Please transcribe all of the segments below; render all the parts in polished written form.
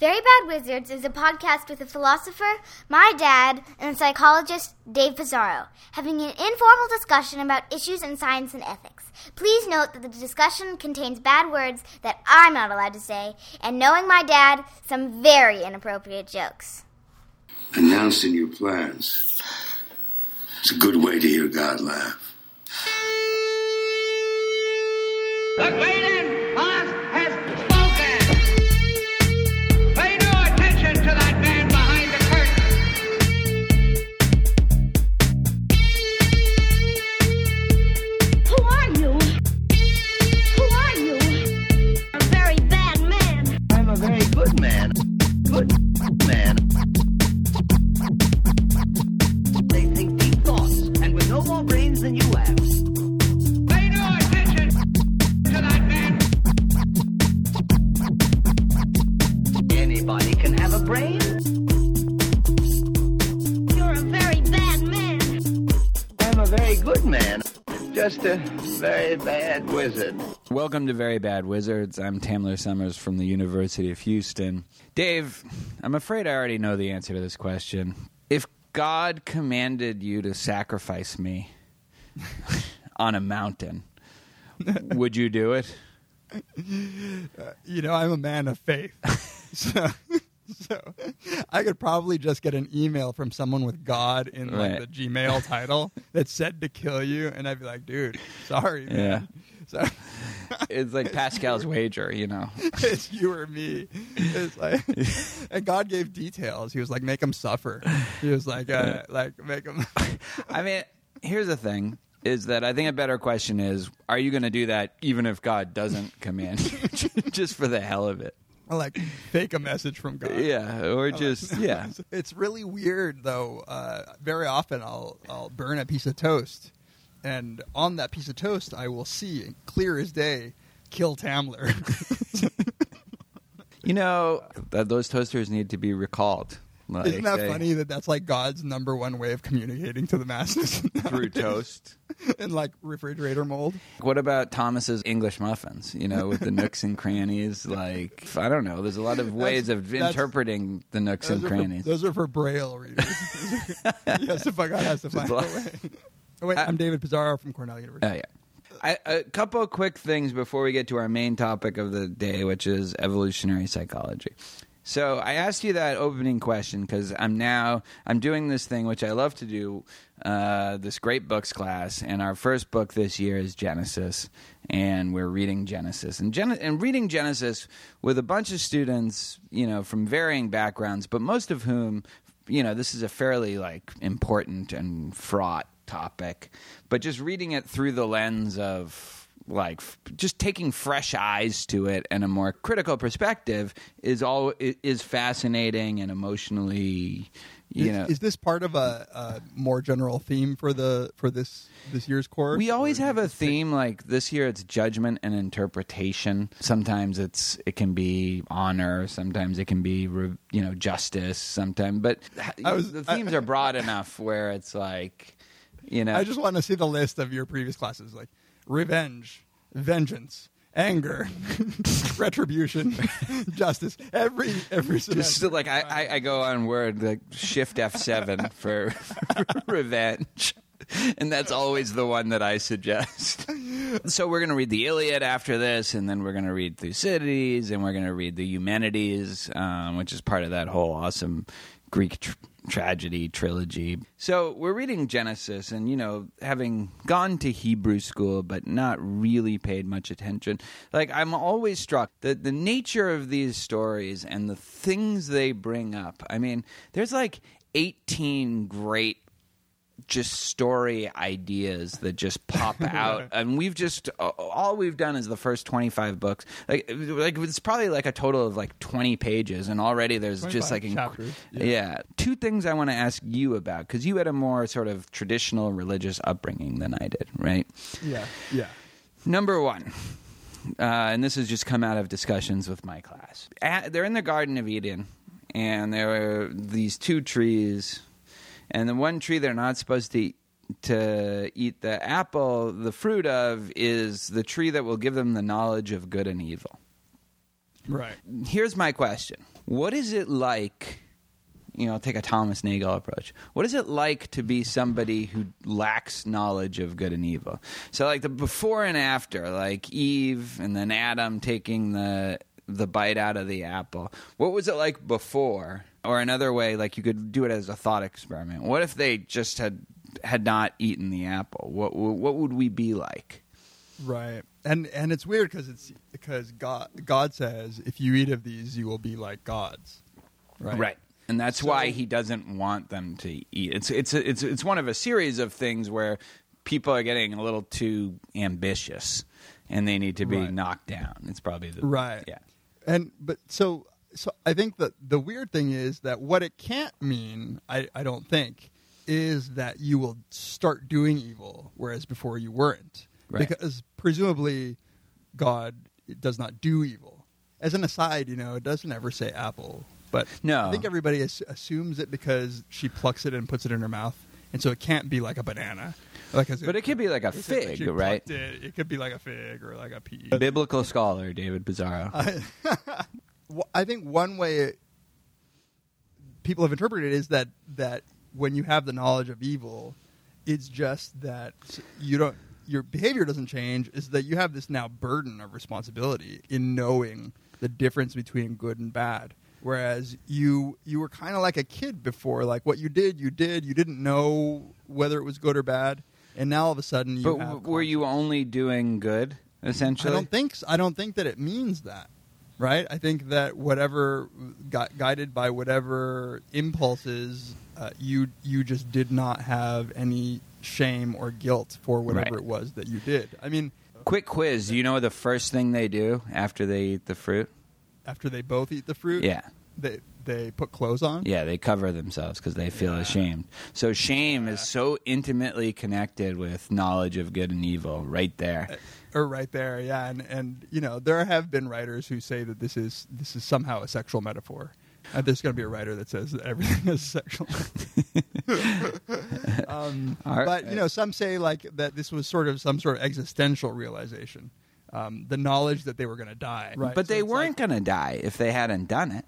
Very Bad Wizards is a podcast with a philosopher, my dad, and psychologist, David Pizarro, having an informal discussion about issues in science and ethics. Please note that the discussion contains bad words that I'm not allowed to say, and knowing my dad, some very inappropriate jokes. Announce in your plans. It's a good way to hear God laugh. The great boss has... Good man. They think deep thoughts and with no more brains than you have. Pay no attention to that man. Anybody can have a brain. You're a very bad man. I'm a very good man. Just a very bad wizard. Welcome to Very Bad Wizards. I'm Tamler Summers from the University of Houston. Dave, I'm afraid I already know the answer to this question. If God commanded you to sacrifice me on a mountain, would you do it? I'm a man of faith. So I could probably just get an email from someone with God in the Gmail title that said to kill you, and I'd be like, dude, sorry, man. Yeah. So it's like Pascal's wager, It's you or me. It's like, and God gave details. He was like, make him suffer. He was like, make him. I mean, here's the thing. Is that I think a better question is, are you going to do that even if God doesn't command you, just for the hell of it? Like, fake a message from God. Yeah, or just, yeah. It's really weird, though. Very often I'll burn a piece of toast, and on that piece of toast I will see, clear as day, kill Tamler. Those toasters need to be recalled. Like, isn't that funny that that's like God's number one way of communicating to the masses? Through toast. And like refrigerator mold. What about Thomas's English muffins, with the nooks and crannies? Like, I don't know. There's a lot of ways of interpreting the nooks and crannies. Those are for Braille readers. Yes, if God has to find a way. Oh, wait, I'm David Pizarro from Cornell University. Oh, yeah. A couple of quick things before we get to our main topic of the day, which is evolutionary psychology. So I asked you that opening question because I'm doing this thing, which I love to do, this great books class. And our first book this year is Genesis, and we're reading Genesis. And reading Genesis with a bunch of students, from varying backgrounds, but most of whom, this is a fairly, important and fraught topic. But just reading it through the lens of... just taking fresh eyes to it and a more critical perspective is fascinating and emotionally, Is this part of a more general theme for this year's course? We always have a theme. Like this year, it's judgment and interpretation. Sometimes it can be honor. Sometimes it can be justice. Sometimes, but the themes are broad enough where it's I just want to see the list of your previous classes, like. Revenge, vengeance, anger, retribution, justice. Every semester. Just I go on word shift F7 for revenge, and that's always the one that I suggest. So we're going to read the Iliad after this, and then we're going to read Thucydides, and we're going to read the Humanities, which is part of that whole awesome Greek tragedy trilogy. So we're reading Genesis, and having gone to Hebrew school but not really paid much attention, I'm always struck that the nature of these stories and the things they bring up. I mean, there's 18 great just story ideas that just pop out. And we've just all we've done is the first 25 books. It's probably a total of 20 pages, and already there's just chapters. Yeah. Two things I want to ask you about, because you had a more sort of traditional religious upbringing than I did, right? Yeah. Number one. And this has just come out of discussions with my class. They're in the Garden of Eden, and there are these two trees. And the one tree they're not supposed to eat the apple, the fruit of, is the tree that will give them the knowledge of good and evil. Right. Here's my question. What is it like, you know, I'll take a Thomas Nagel approach. What is it like to be somebody who lacks knowledge of good and evil? So like the before and after, like Eve and then Adam taking the bite out of the apple. What was it like before? Or another way, like you could do it as a thought experiment. What if they just had not eaten the apple? What would we be like? Right. And it's weird because God says if you eat of these you will be like gods. Right. Right. And that's why he doesn't want them to eat. It's one of a series of things where people are getting a little too ambitious and they need to be knocked down. It's probably the right. Yeah. And but so I think that the weird thing is that what it can't mean, I don't think, is that you will start doing evil whereas before you weren't. Right. Because presumably God does not do evil. As an aside, you know, it doesn't ever say apple. But no. I think everybody assumes it because she plucks it and puts it in her mouth, and so it can't be like a banana. But it could be like a fig, right? It could be like a fig or like a pea. Biblical scholar David Pizarro. I think one way people have interpreted it is that when you have the knowledge of evil, it's just that you don't. Your behavior doesn't change. Is that you have this now burden of responsibility in knowing the difference between good and bad. Whereas you were kind of like a kid before, like what you did. You didn't know whether it was good or bad, and now all of a sudden you. But were you only doing good essentially? I don't think so. I don't think that it means that, right? I think that whatever got guided by whatever impulses, you just did not have any shame or guilt for whatever it was that you did. I mean, quick quiz: do you know the first thing they do after they eat the fruit? After they both eat the fruit, they put clothes on. Yeah, they cover themselves because they feel ashamed. So shame is so intimately connected with knowledge of good and evil, right there. Yeah, and you know there have been writers who say that this is somehow a sexual metaphor. There's going to be a writer that says that everything is sexual. But you know, some say like that this was sort of some sort of existential realization. The knowledge that they were going to die. Right. But so they weren't going to die if they hadn't done it.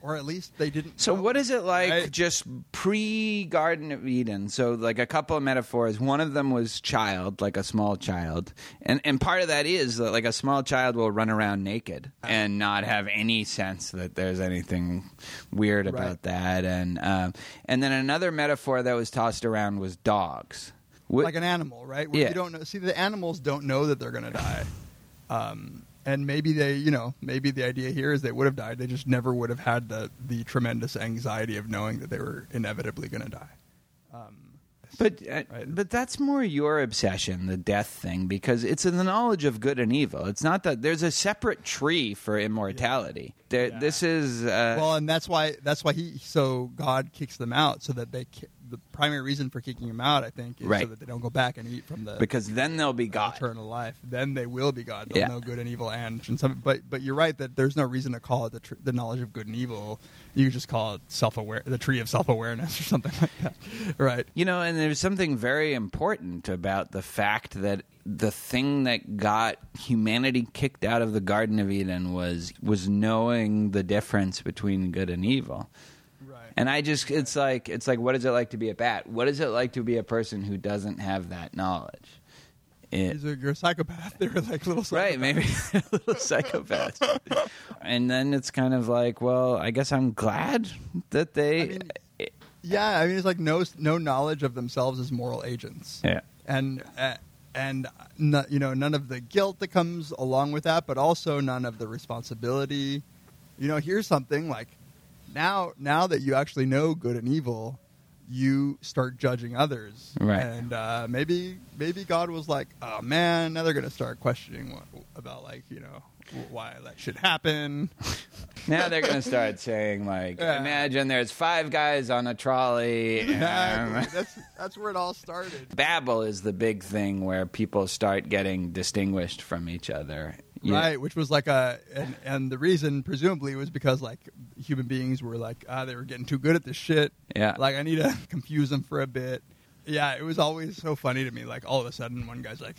Or at least they didn't know. What is it like just pre-Garden of Eden? So like a couple of metaphors. One of them was child, like a small child. And part of that is that like a small child will run around naked and not have any sense that there's anything weird about that. And then another metaphor that was tossed around was dogs. Like an animal, right? Where you don't know. See, the animals don't know that they're going to die. And maybe they, you know, maybe the idea here is they would have died. They just never would have had the tremendous anxiety of knowing that they were inevitably going to die. But that's more your obsession, the death thing, because it's in the knowledge of good and evil. It's not that there's a separate tree for immortality. Yeah. This is well, and that's why God kicks them out so that they. The primary reason for kicking them out, I think, is so that they don't go back and eat from the because then they'll be God. Eternal life. Then they will be God. They'll know good and evil and some. But you're right that there's no reason to call it the knowledge of good and evil. You just call it the tree of self-awareness or something like that, right? You know, and there's something very important about the fact that the thing that got humanity kicked out of the Garden of Eden was knowing the difference between good and evil. And I just, it's like, what is it like to be a bat? What is it like to be a person who doesn't have that knowledge? You're a psychopath. They were like little psychopaths. Right, maybe little psychopaths. And then it's kind of like, well, I guess I'm glad that they. I mean, it's like no knowledge of themselves as moral agents. Yeah. And you know, none of the guilt that comes along with that, but also none of the responsibility. You know, here's something like. Now that you actually know good and evil, you start judging others. Right. And maybe God was like, oh, man, now they're going to start questioning about, like, you know, why that should happen. Now they're going to start saying, like, imagine there's 5 guys on a trolley. That's where it all started. Babel is the big thing where people start getting distinguished from each other. Yeah. Right, which was like and the reason presumably was because like human beings were like they were getting too good at this shit. Yeah, like I need to confuse them for a bit. Yeah, it was always so funny to me. Like all of a sudden, one guy's like,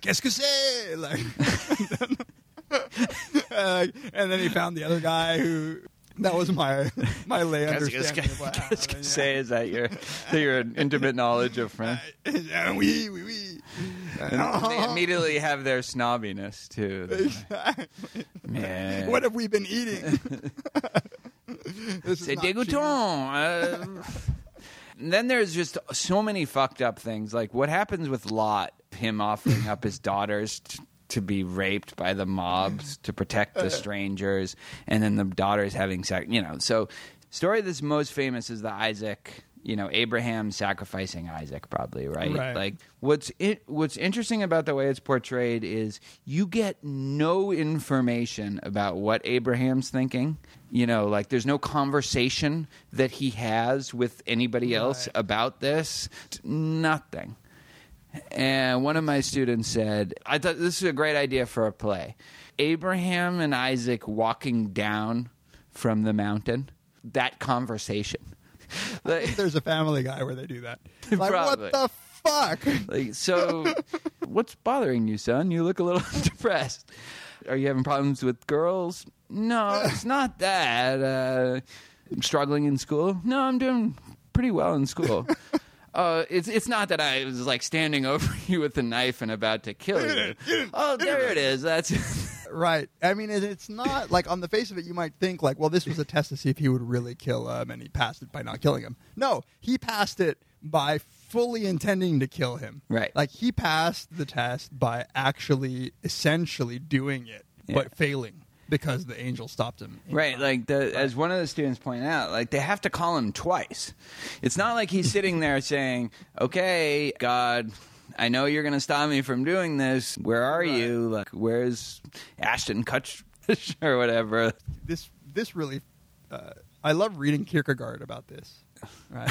"Qu'est-ce que c'est?" Like, and then he found the other guy who That was my lay understanding. Say is that your intimate knowledge of French? They immediately have their snobbiness too. Exactly. Man. What have we been eating? C'est dégoûtant. And then there's just so many fucked up things. Like what happens with Lot? Him offering up his daughters to be raped by the mobs to protect the strangers, and then the daughters having sex. You know, so story that's most famous is the Isaac. You know, Abraham sacrificing Isaac, probably, right? Like what's interesting about the way it's portrayed is you get no information about what Abraham's thinking. You know, like there's no conversation that he has with anybody else about this. Nothing. And one of my students said, I thought this is a great idea for a play. Abraham and Isaac walking down from the mountain, that conversation. Like, I think there's a Family Guy where they do that. Like, probably. What the fuck? Like, so what's bothering you, son? You look a little depressed. Are you having problems with girls? No, it's not that. I'm struggling in school? No, I'm doing pretty well in school. It's not that I was like standing over you with a knife and about to kill you. Oh, there it is. That's right. I mean, it's not like on the face of it, you might think like, well, this was a test to see if he would really kill him, and he passed it by not killing him. No, he passed it by fully intending to kill him. Right. Like he passed the test by actually essentially doing it, but failing. Because the angel stopped him. Right, like as one of the students pointed out, like they have to call him twice. It's not like he's sitting there saying, okay, God, I know you're going to stop me from doing this. Where are you? Like, where's Ashton Kutcher or whatever? This really I love reading Kierkegaard about this. Right.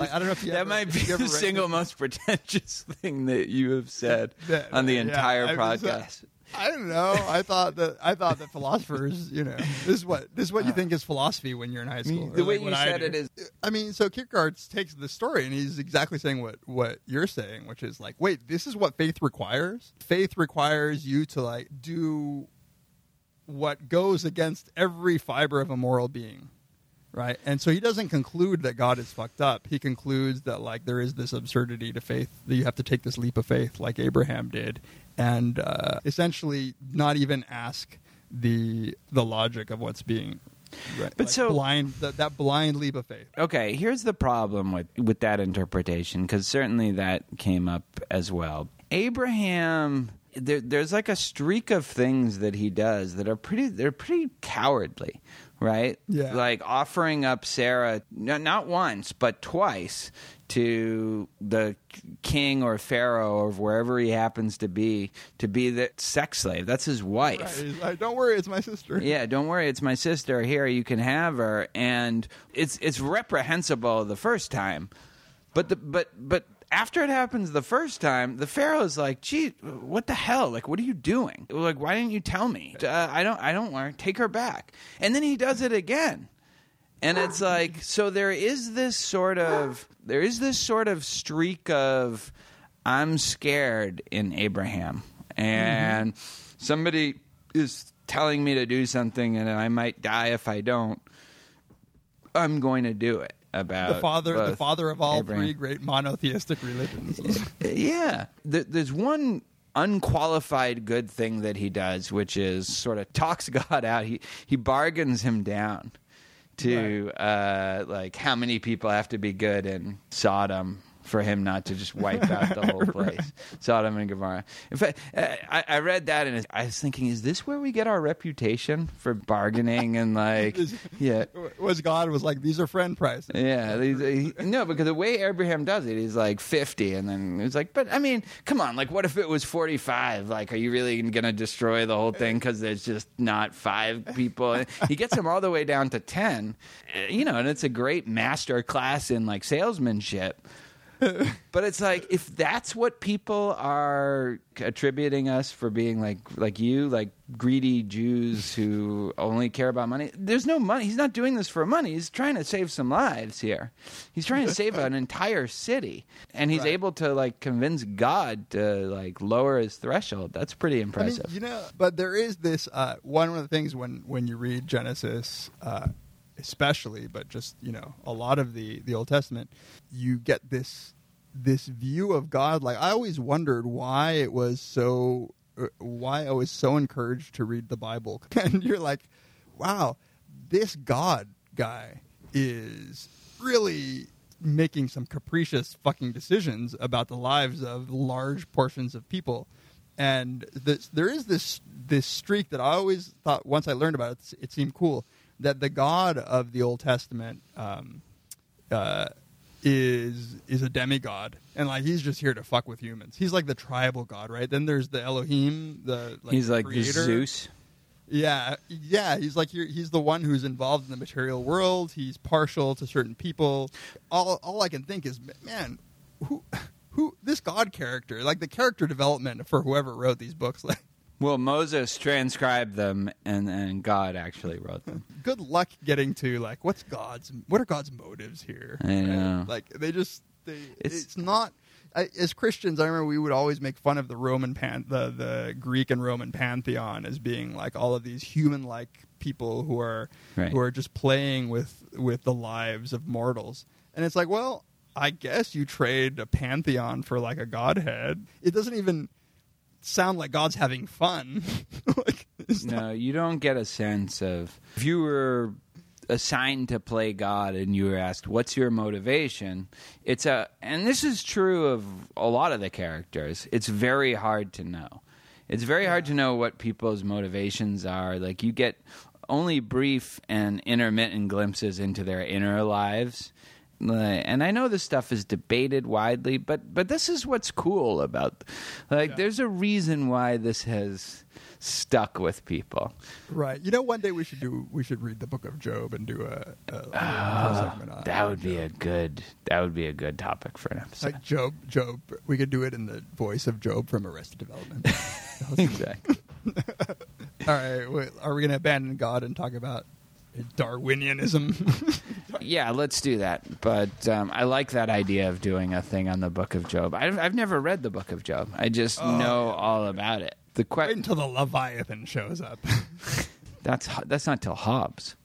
Like, I don't know if you that ever, might be the single most pretentious thing that you have said on the entire podcast. I don't know. I thought that philosophers, you know, this is what you think is philosophy when you're in high school. The way you said it is. I mean, so Kierkegaard takes the story and he's exactly saying what you're saying, which is like, wait, this is what faith requires. Faith requires you to like do what goes against every fiber of a moral being, right? And so he doesn't conclude that God is fucked up. He concludes that like there is this absurdity to faith, that you have to take this leap of faith like Abraham did. And essentially not even ask the logic of what's being but like so, that blind leap of faith. Okay, here's the problem with that interpretation, because certainly that came up as well. Abraham, there's like a streak of things that he does that are pretty cowardly, right? Yeah. Like offering up Sarah, not once, but twice, to the king or pharaoh or wherever he happens to be the sex slave. That's his wife. Right. Like, don't worry, it's my sister. Yeah, don't worry, it's my sister. Here, you can have her. And it's reprehensible the first time. But after it happens the first time, the pharaoh's like, gee, what the hell? Like, what are you doing? Like, why didn't you tell me? I don't want to take her back. And then he does it again. And it's like, so there is this sort of streak of I'm scared in Abraham, and somebody is telling me to do something and I might die if I don't. I'm going to do it. About the father of all Abraham. Three great monotheistic religions. Yeah. There's one unqualified good thing that he does, which is sort of talks God out. He bargains him down to like how many people have to be good in Sodom for him not to just wipe out the whole place. Right. Sodom and Gomorrah. In fact, I read that and I was thinking, is this where we get our reputation for bargaining and like, yeah. Was God was like, these are friend prices. Yeah. No, because the way Abraham does it, he's like 50 and then it's like, but I mean, come on, like what if it was 45? Like, are you really going to destroy the whole thing because there's just not 5 people? And he gets him all the way down to 10, you know, and it's a great master class in like salesmanship. But it's like, if that's what people are attributing us for being like you, like greedy Jews who only care about money, there's no money. He's not doing this for money. He's trying to save some lives here. He's trying to save an entire city. And he's able to like convince God to like lower his threshold. That's pretty impressive. I mean, you know, but there is this, one of the things when you read Genesis, especially, but just, you know, a lot of the Old Testament, you get this view of God. Like, I always wondered why I was so encouraged to read the Bible. And you're like, wow, this God guy is really making some capricious fucking decisions about the lives of large portions of people. And there is this streak that I always thought, once I learned about it, it seemed cool, that the God of the Old Testament is a demigod, and like he's just here to fuck with humans. He's like the tribal god, right? Then there's the Elohim, he's like the Zeus. Yeah. He's like he's the one who's involved in the material world. He's partial to certain people. All I can think is, man, who this God character, like the character development for whoever wrote these books. Like, well, Moses transcribed them, and then God actually wrote them. Good luck getting to like what are God's motives here? I know. Right? Like it's not. As Christians, I remember we would always make fun of the the Greek and Roman pantheon as being like all of these human-like people who are just playing with the lives of mortals. And it's like, well, I guess you trade a pantheon for like a godhead. It doesn't even sound like God's having fun. You don't get a sense of, if you were assigned to play God and you were asked, what's your motivation? And this is true of a lot of the characters. It's very hard to know. It's very hard to know what people's motivations are. Like, you get only brief and intermittent glimpses into their inner lives. And I know this stuff is debated widely, but this is what's cool about, like, there's a reason why this has stuck with people. Right. You know, one day we should read the book of Job and do a segment on that. Would be Job. That would be a good topic for an episode. Like Job, we could do it in the voice of Job from Arrested Development. Exactly. All right, are we going to abandon God and talk about Darwinianism? Yeah, let's do that. But I like that idea of doing a thing on the Book of Job. I've never read the Book of Job. I just know all about it. Wait until the Leviathan shows up. That's not till Hobbes.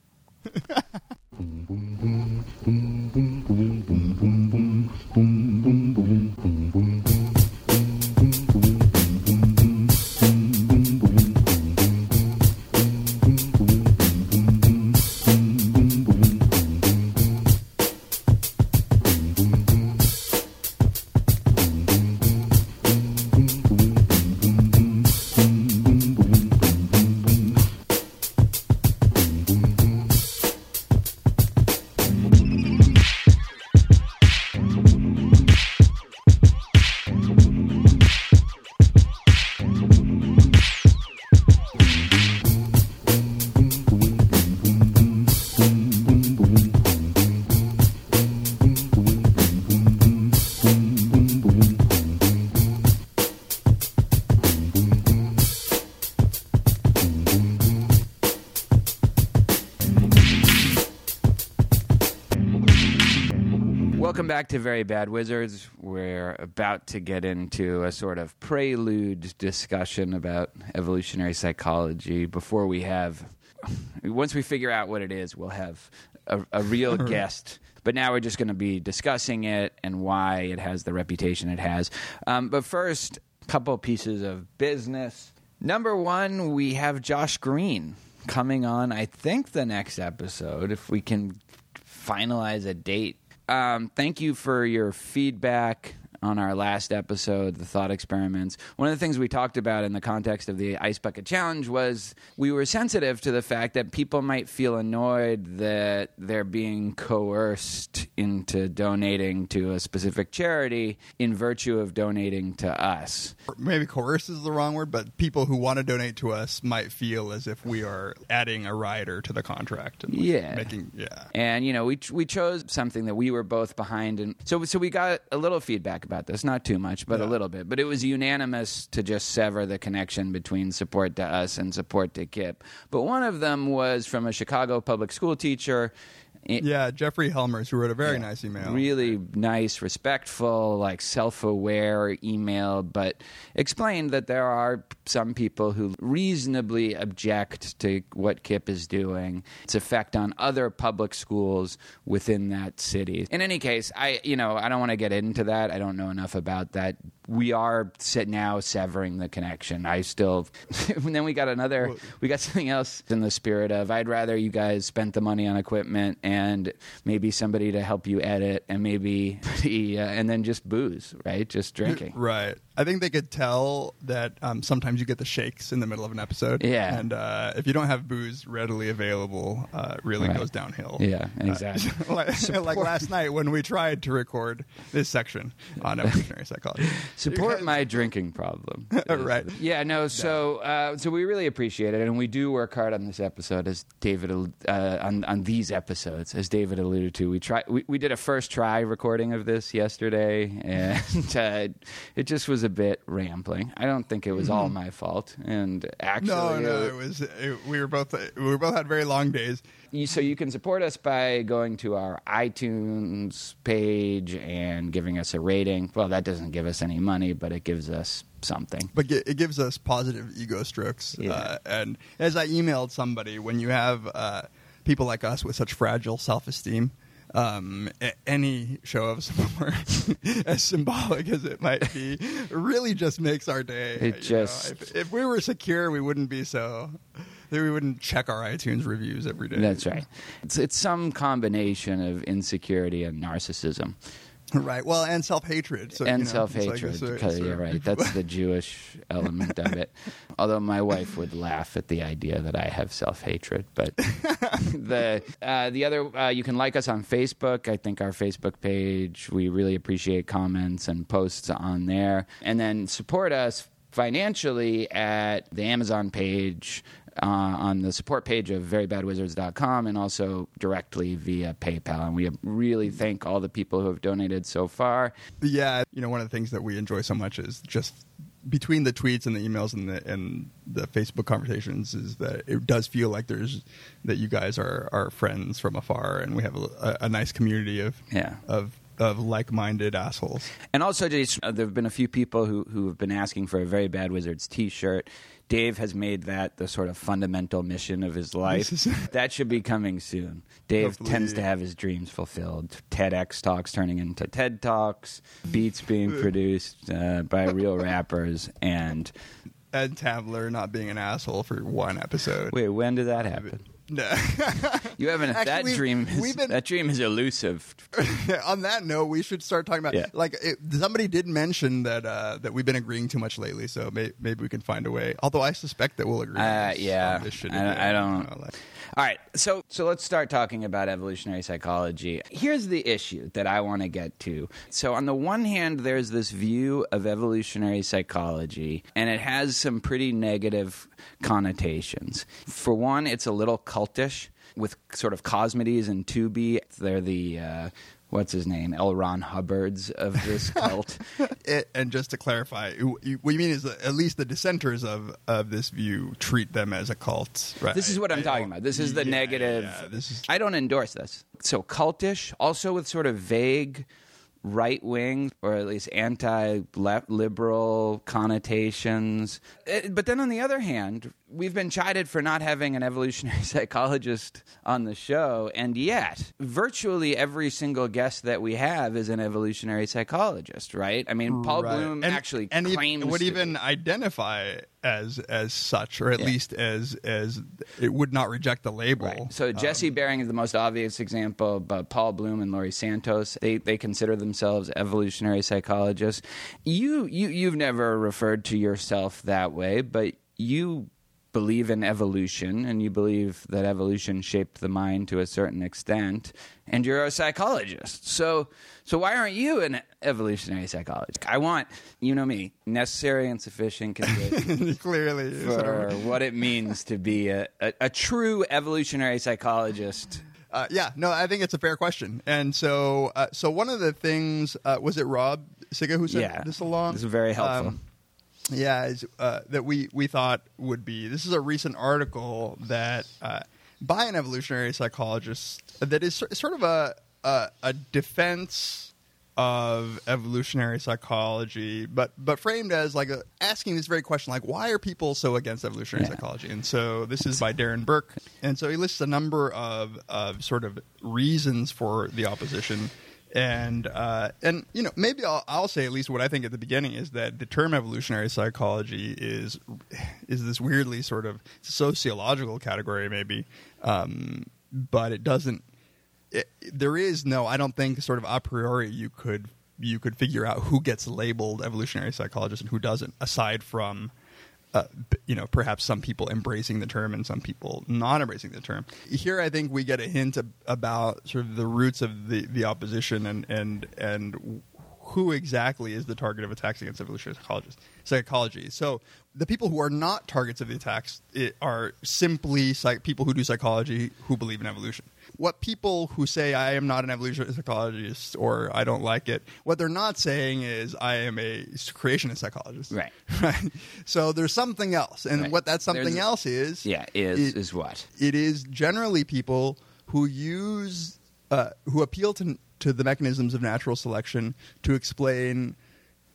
Welcome back to Very Bad Wizards. We're about to get into a sort of prelude discussion about evolutionary psychology. Once we figure out what it is, we'll have a real guest. But now we're just going to be discussing it and why it has the reputation it has. But first, a couple pieces of business. Number one, we have Josh Green coming on, I think, the next episode, if we can finalize a date. Thank you for your feedback on our last episode, the thought experiments. One of the things we talked about in the context of the Ice Bucket Challenge was we were sensitive to the fact that people might feel annoyed that they're being coerced into donating to a specific charity in virtue of donating to us. Maybe coerce is the wrong word, but people who want to donate to us might feel as if we are adding a rider to the contract. And And, you know, we chose something that we were both behind. And so we got a little feedback about this, not too much, but a little bit. But it was unanimous to just sever the connection between support to us and support to KIPP. But one of them was from a Chicago public school teacher Yeah, Jeffrey Helmers, who wrote a very nice email. Really nice, respectful, like self-aware email, but explained that there are some people who reasonably object to what KIPP is doing, its effect on other public schools within that city. In any case, I don't want to get into that. I don't know enough about that. We are now severing the connection. And then we got something else in the spirit of, I'd rather you guys spent the money on equipment and maybe somebody to help you edit and maybe, and then just booze, right? Just drinking. Right. I think they could tell that sometimes you get the shakes in the middle of an episode. Yeah. And if you don't have booze readily available, it really goes downhill. Yeah, exactly. Like last night when we tried to record this section on evolutionary psychology. Support my drinking problem. Right. Yeah, no, so we really appreciate it. And we do work hard on this episode, as David, on these episodes, as David alluded to. We did a first try recording of this yesterday, and it just was a bit rambling. I don't think it was all my fault. And actually, we both had very long days. So you can support us by going to our iTunes page and giving us a rating. Well, that doesn't give us any money, but it gives us something. But it gives us positive ego strokes. Yeah. And as I emailed somebody, when you have people like us with such fragile self-esteem, any show of support, as symbolic as it might be, really just makes our day. It just, if we were secure, we wouldn't be so. We wouldn't check our iTunes reviews every day. That's right. It's some combination of insecurity and narcissism. Right. Well, and self-hatred. So, self-hatred. You're right. That's the Jewish element of it. Although my wife would laugh at the idea that I have self-hatred. But the other, you can like us on Facebook. I think our Facebook page, we really appreciate comments and posts on there. And then support us financially at the Amazon page, on the support page of verybadwizards.com, and also directly via PayPal. And we really thank all the people who have donated so far. Yeah, one of the things that we enjoy so much is just between the tweets and the emails and the Facebook conversations is that it does feel like that you guys are friends from afar, and we have a nice community of like-minded assholes. And also, there have been a few people who have been asking for a Very Bad Wizards t-shirt. Dave has made that the sort of fundamental mission of his life. That should be coming soon. Dave tends to have his dreams fulfilled. TEDx Talks turning into TED Talks. Beats being produced by real rappers. And Ed Tabler not being an asshole for one episode. Wait, when did that happen? No. You haven't. Actually, that dream is elusive. On that note, we should start talking about. Yeah. Somebody did mention that we've been agreeing too much lately, so maybe we can find a way. Although I suspect that we'll agree. I don't know. All right, so let's start talking about evolutionary psychology. Here's the issue that I want to get to. So on the one hand, there's this view of evolutionary psychology, and it has some pretty negative connotations. For one, it's a little cultish with sort of Cosmides and Tubi. They're the... what's his name? L. Ron Hubbard's of this cult. And just to clarify, what you mean is that at least the dissenters of this view treat them as a cult. Right? This is what I'm talking about. This is the negative. Yeah, I don't endorse this. So cultish, also with sort of vague right-wing or at least anti-liberal connotations. But then on the other hand, we've been chided for not having an evolutionary psychologist on the show, and yet virtually every single guest that we have is an evolutionary psychologist, right? I mean, Bloom actually claims it would even identify as such, or at least as it would not reject the label. Right. So Jesse Bering is the most obvious example, but Paul Bloom and Laurie Santos, they consider themselves evolutionary psychologists. You've never referred to yourself that way, but you believe in evolution, and you believe that evolution shaped the mind to a certain extent, and you're a psychologist. So why aren't you an evolutionary psychologist? I want, necessary and sufficient conditions clearly for what it means to be a true evolutionary psychologist. I think it's a fair question. And so one of the things, was it Rob Siga who said this along? This is very helpful. That we thought would be. This is a recent article that by an evolutionary psychologist that is sort of a defense of evolutionary psychology, but framed as like asking this very question, like, why are people so against evolutionary psychology? And so this is by Darren Burke. And so he lists a number of sort of reasons for the opposition. And you know, maybe I'll say at least what I think at the beginning is that the term evolutionary psychology is this weirdly sort of sociological category, maybe, but it doesn't. There is no, I don't think, sort of a priori you could figure out who gets labeled evolutionary psychologist and who doesn't, aside from you know, perhaps some people embracing the term and some people not embracing the term. Here, I think we get a hint about sort of the roots of the opposition and who exactly is the target of attacks against evolutionary psychology. So the people who are not targets of the attacks are simply people who do psychology who believe in evolution. What people who say, I am not an evolutionary psychologist or I don't like it, what they're not saying is I am a creationist psychologist. Right. So there's something else. And what that something else is... Yeah, is what? It is generally people who use... who appeal to the mechanisms of natural selection to explain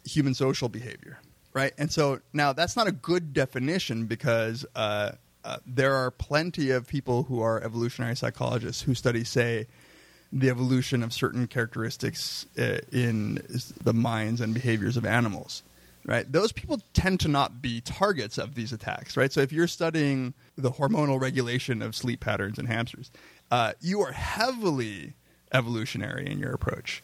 human social behavior, right? And so now that's not a good definition because... there are plenty of people who are evolutionary psychologists who study, say, the evolution of certain characteristics in the minds and behaviors of animals, right? Those people tend to not be targets of these attacks, right? So if you're studying the hormonal regulation of sleep patterns in hamsters, you are heavily evolutionary in your approach.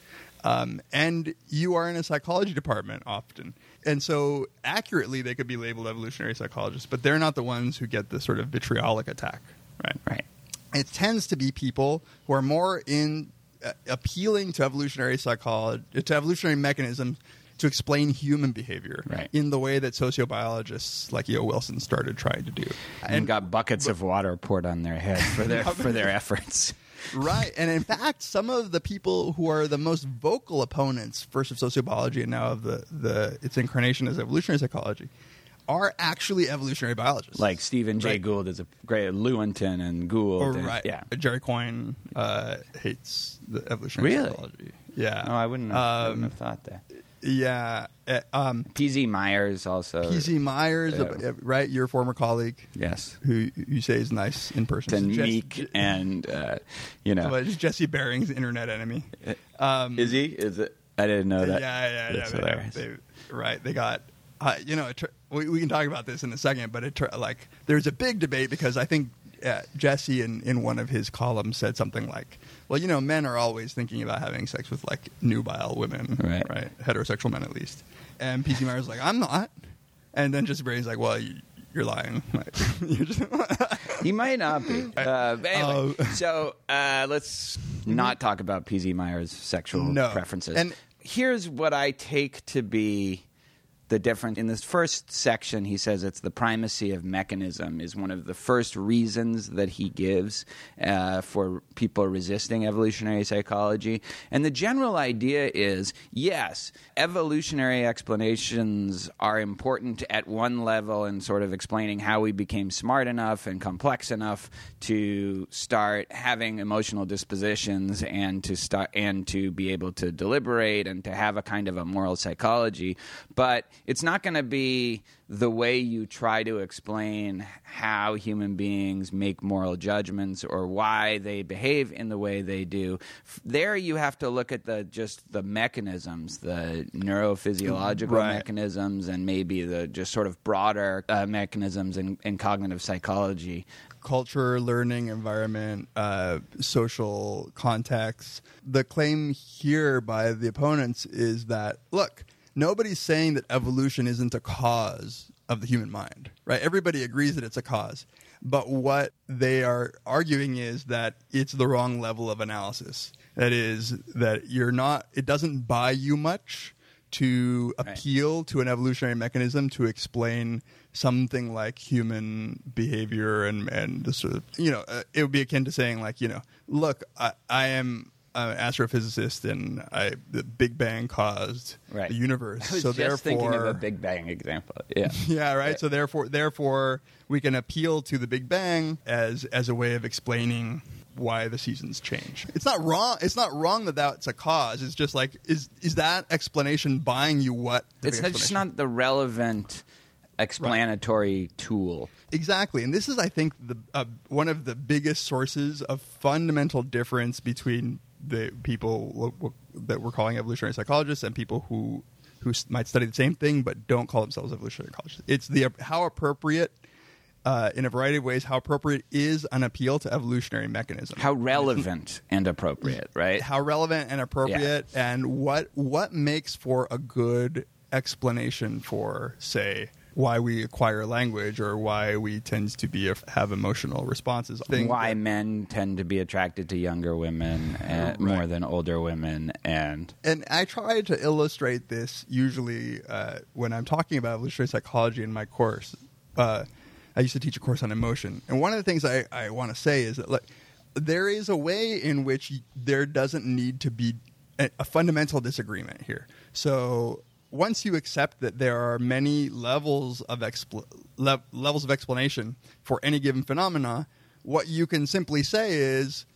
And you are in a psychology department often. And so accurately, they could be labeled evolutionary psychologists, but they're not the ones who get the sort of vitriolic attack, right? Right. It tends to be people who are more in appealing to evolutionary psychology, to evolutionary mechanisms to explain human behavior in the way that sociobiologists like E.O. Wilson started trying to do. And got buckets of water poured on their head for their efforts. Right. And in fact, some of the people who are the most vocal opponents, first of sociobiology and now of its incarnation as evolutionary psychology, are actually evolutionary biologists. Like Stephen Jay Gould is a great Lewontin and Gould. Oh, right. And, Jerry Coyne hates the evolutionary psychology. Yeah. No, I wouldn't have thought that. Yeah. P.Z. Myers also. P.Z. Myers, right? Your former colleague. Yes. Who you say is nice in person. And meek and, you know. Well, it's Jesse Baring's internet enemy. Is he? Is it? I didn't know that. Yeah. They got, you know, we can talk about this in a second, but like there's a big debate because I think Jesse in one of his columns said something like, well, you know, men are always thinking about having sex with, like, nubile women, right? Heterosexual men, at least. And P.C. Myers like, I'm not. And then Jesse Brady's like, well, you're lying. Like, he might not be. Anyway, so let's not talk about P.C. Myers' sexual preferences. And here's what I take to be the difference. In this first section, he says it's the primacy of mechanism is one of the first reasons that he gives for people resisting evolutionary psychology. And the general idea is, yes, evolutionary explanations are important at one level in sort of explaining how we became smart enough and complex enough to start having emotional dispositions and to be able to deliberate and to have a kind of a moral psychology. But it's not going to be the way you try to explain how human beings make moral judgments or why they behave in the way they do. There you have to look at the mechanisms, the neurophysiological mechanisms and maybe the just sort of broader mechanisms in cognitive psychology. Culture, learning, environment, social context. The claim here by the opponents is that, look, nobody's saying that evolution isn't a cause of the human mind, right? Everybody agrees that it's a cause. But what they are arguing is that it's the wrong level of analysis. That is, that it doesn't buy you much to appeal to an evolutionary mechanism to explain something like human behavior and this sort of, you know, it would be akin to saying like, you know, look, I am astrophysicist, and the Big Bang caused the universe. I was just thinking of a Big Bang example. Yeah. Yeah. Right. Yeah. So therefore, we can appeal to the Big Bang as a way of explaining why the seasons change. It's not wrong. It's not wrong that that's a cause. It's just like, is that explanation buying you what? It's not the relevant explanatory tool. Exactly. And this is, I think, one of the biggest sources of fundamental difference between the people that we're calling evolutionary psychologists and people who might study the same thing but don't call themselves evolutionary psychologists. It's how appropriate, in a variety of ways, how appropriate is an appeal to evolutionary mechanism. How relevant and appropriate, right? How relevant and appropriate, and what makes for a good explanation for, say, why we acquire language, or why we tend to have emotional responses. Why men tend to be attracted to younger women more than older women. And I try to illustrate this usually when I'm talking about evolutionary psychology in my course. I used to teach a course on emotion. And one of the things I want to say is that there is a way in which there doesn't need to be a fundamental disagreement here. So once you accept that there are many levels of explanation for any given phenomena, what you can simply say is,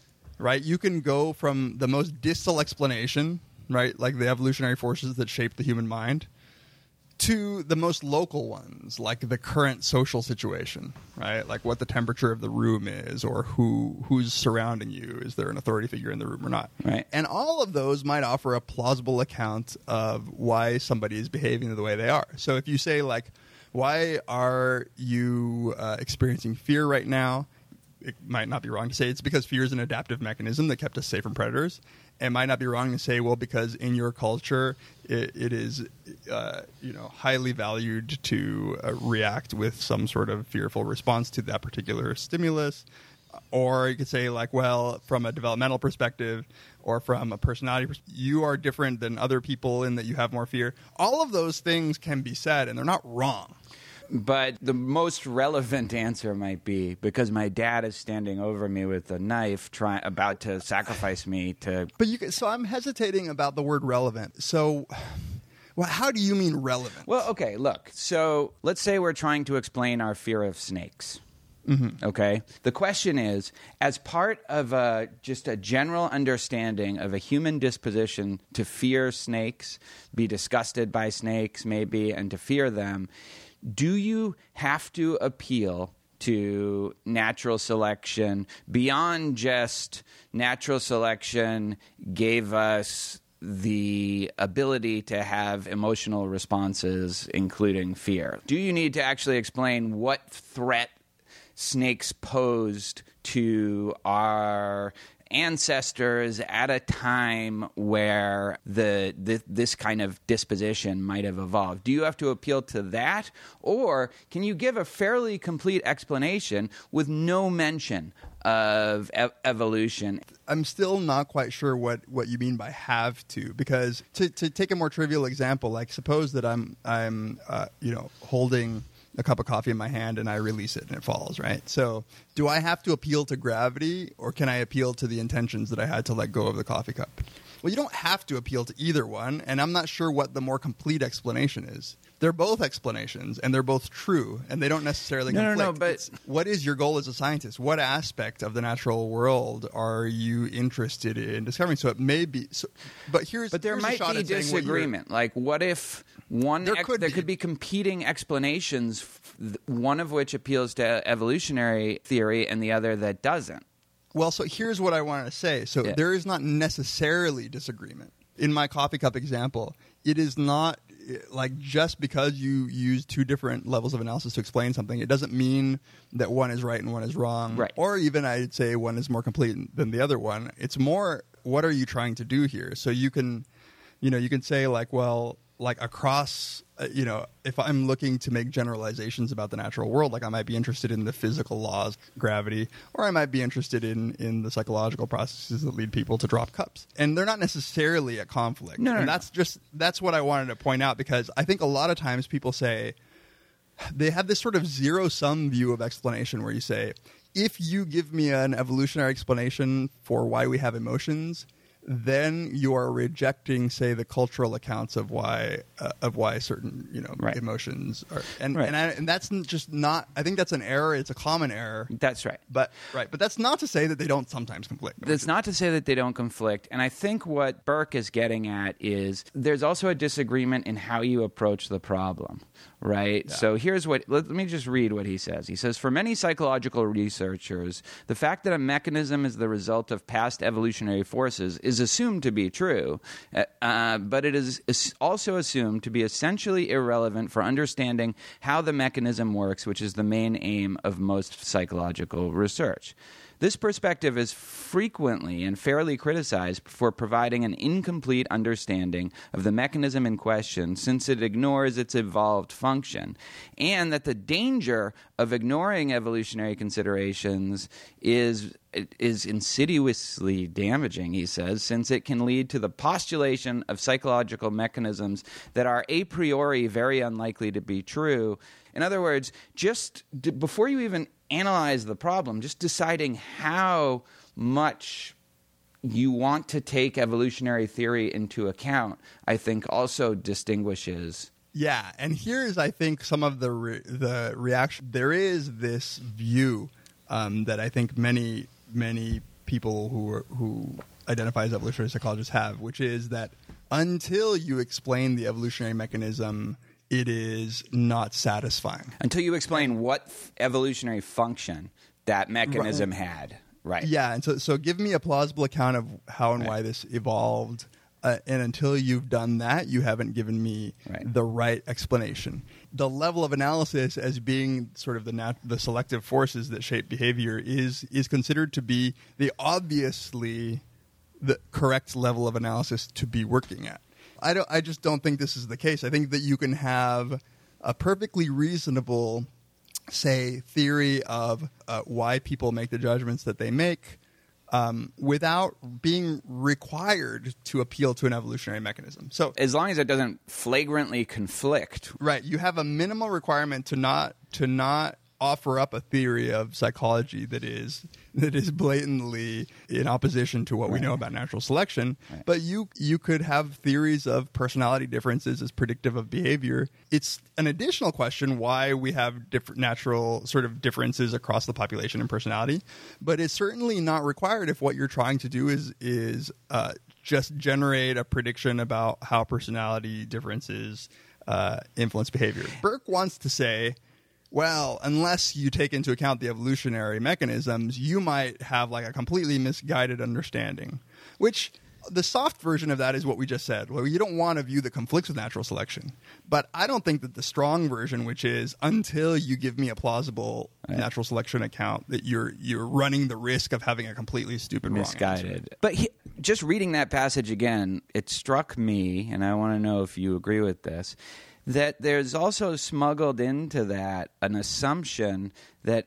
you can go from the most distal explanation, like the evolutionary forces that shape the human mind, to the most local ones, like the current social situation, like what the temperature of the room is, or who's surrounding you. Is there an authority figure in the room or not? Right. And all of those might offer a plausible account of why somebody is behaving the way they are. So if you say, why are you experiencing fear right now? It might not be wrong to say it's because fear is an adaptive mechanism that kept us safe from predators. It might not be wrong to say, because in your culture, it is, highly valued to react with some sort of fearful response to that particular stimulus. Or you could say, from a developmental perspective or from a personality perspective, you are different than other people in that you have more fear. All of those things can be said, and they're not wrong. But the most relevant answer might be, because my dad is standing over me with a knife, about to sacrifice me to. So I'm hesitating about the word relevant. So, how do you mean relevant? Well, okay, look. So let's say we're trying to explain our fear of snakes. Mm-hmm. Okay. The question is, as part of just a general understanding of a human disposition to fear snakes, be disgusted by snakes, maybe, and to fear them. Do you have to appeal to natural selection beyond just natural selection gave us the ability to have emotional responses, including fear? Do you need to actually explain what threat snakes posed to our ancestors at a time where this kind of disposition might have evolved? Do you have to appeal to that? Or can you give a fairly complete explanation with no mention of evolution? I'm still not quite sure what you mean by have to, because to take a more trivial example, suppose that I'm holding a cup of coffee in my hand and I release it and it falls, right? So do I have to appeal to gravity, or can I appeal to the intentions that I had to let go of the coffee cup? Well, you don't have to appeal to either one, and I'm not sure what the more complete explanation is. They're both explanations, and they're both true, and they don't necessarily conflict. No, but what is your goal as a scientist? What aspect of the natural world are you interested in discovering? So it may be but there might be disagreement. What if there could be competing explanations, one of which appeals to evolutionary theory and the other that doesn't? Well, so here's what I wanted to say. So there is not necessarily disagreement. In my coffee cup example, it is not just because you use two different levels of analysis to explain something, it doesn't mean that one is right and one is wrong. Right. Or even I'd say one is more complete than the other one. It's more, what are you trying to do here? So you can, say across, if I'm looking to make generalizations about the natural world, I might be interested in the physical laws of gravity, or I might be interested in the psychological processes that lead people to drop cups. And they're not necessarily a conflict. That's what I wanted to point out, because I think a lot of times people say, they have this sort of zero-sum view of explanation where you say, if you give me an evolutionary explanation for why we have emotions, then you are rejecting, say, the cultural accounts of why certain emotions are, and that's just not. I think that's an error. It's a common error. That's right. But that's not to say that they don't sometimes conflict. That's not to say that they don't conflict. And I think what Burke is getting at is there's also a disagreement in how you approach the problem. Right? Yeah. So here's what – let me just read what he says. He says, for many psychological researchers, the fact that a mechanism is the result of past evolutionary forces is assumed to be true, but it is also assumed to be essentially irrelevant for understanding how the mechanism works, which is the main aim of most psychological research. This perspective is frequently and fairly criticized for providing an incomplete understanding of the mechanism in question, since it ignores its evolved function, and that the danger of ignoring evolutionary considerations is insidiously damaging, he says, since it can lead to the postulation of psychological mechanisms that are a priori very unlikely to be true. In other words, just before you even analyze the problem, just deciding how much you want to take evolutionary theory into account, I think also distinguishes. Yeah, and here's, I think, some of the reaction. There is this view that I think many people who identify as evolutionary psychologists have, which is that until you explain the evolutionary mechanism, it is not satisfying. Until you explain what evolutionary function that mechanism had. Right. Yeah, and so give me a plausible account of how and why this evolved, and until you've done that, you haven't given me the right explanation. The level of analysis as being sort of the selective forces that shape behavior is considered to be the obviously the correct level of analysis to be working at. I just don't think this is the case. I think that you can have a perfectly reasonable, say, theory of why people make the judgments that they make, without being required to appeal to an evolutionary mechanism. So as long as it doesn't flagrantly conflict. Right. You have a minimal requirement to not offer up a theory of psychology that is blatantly in opposition to what we know about natural selection. Right. But you could have theories of personality differences as predictive of behavior. It's an additional question why we have different natural sort of differences across the population in personality. But it's certainly not required if what you're trying to do is just generate a prediction about how personality differences influence behavior. Burke wants to say, well, unless you take into account the evolutionary mechanisms, you might have like a completely misguided understanding, which the soft version of that is what we just said. Well, you don't want a view that conflicts with natural selection. But I don't think that the strong version, which is until you give me a plausible natural selection account, that you're running the risk of having a completely stupid misguided wrong answer. But just reading that passage again, it struck me, and I want to know if you agree with this, that there's also smuggled into that an assumption that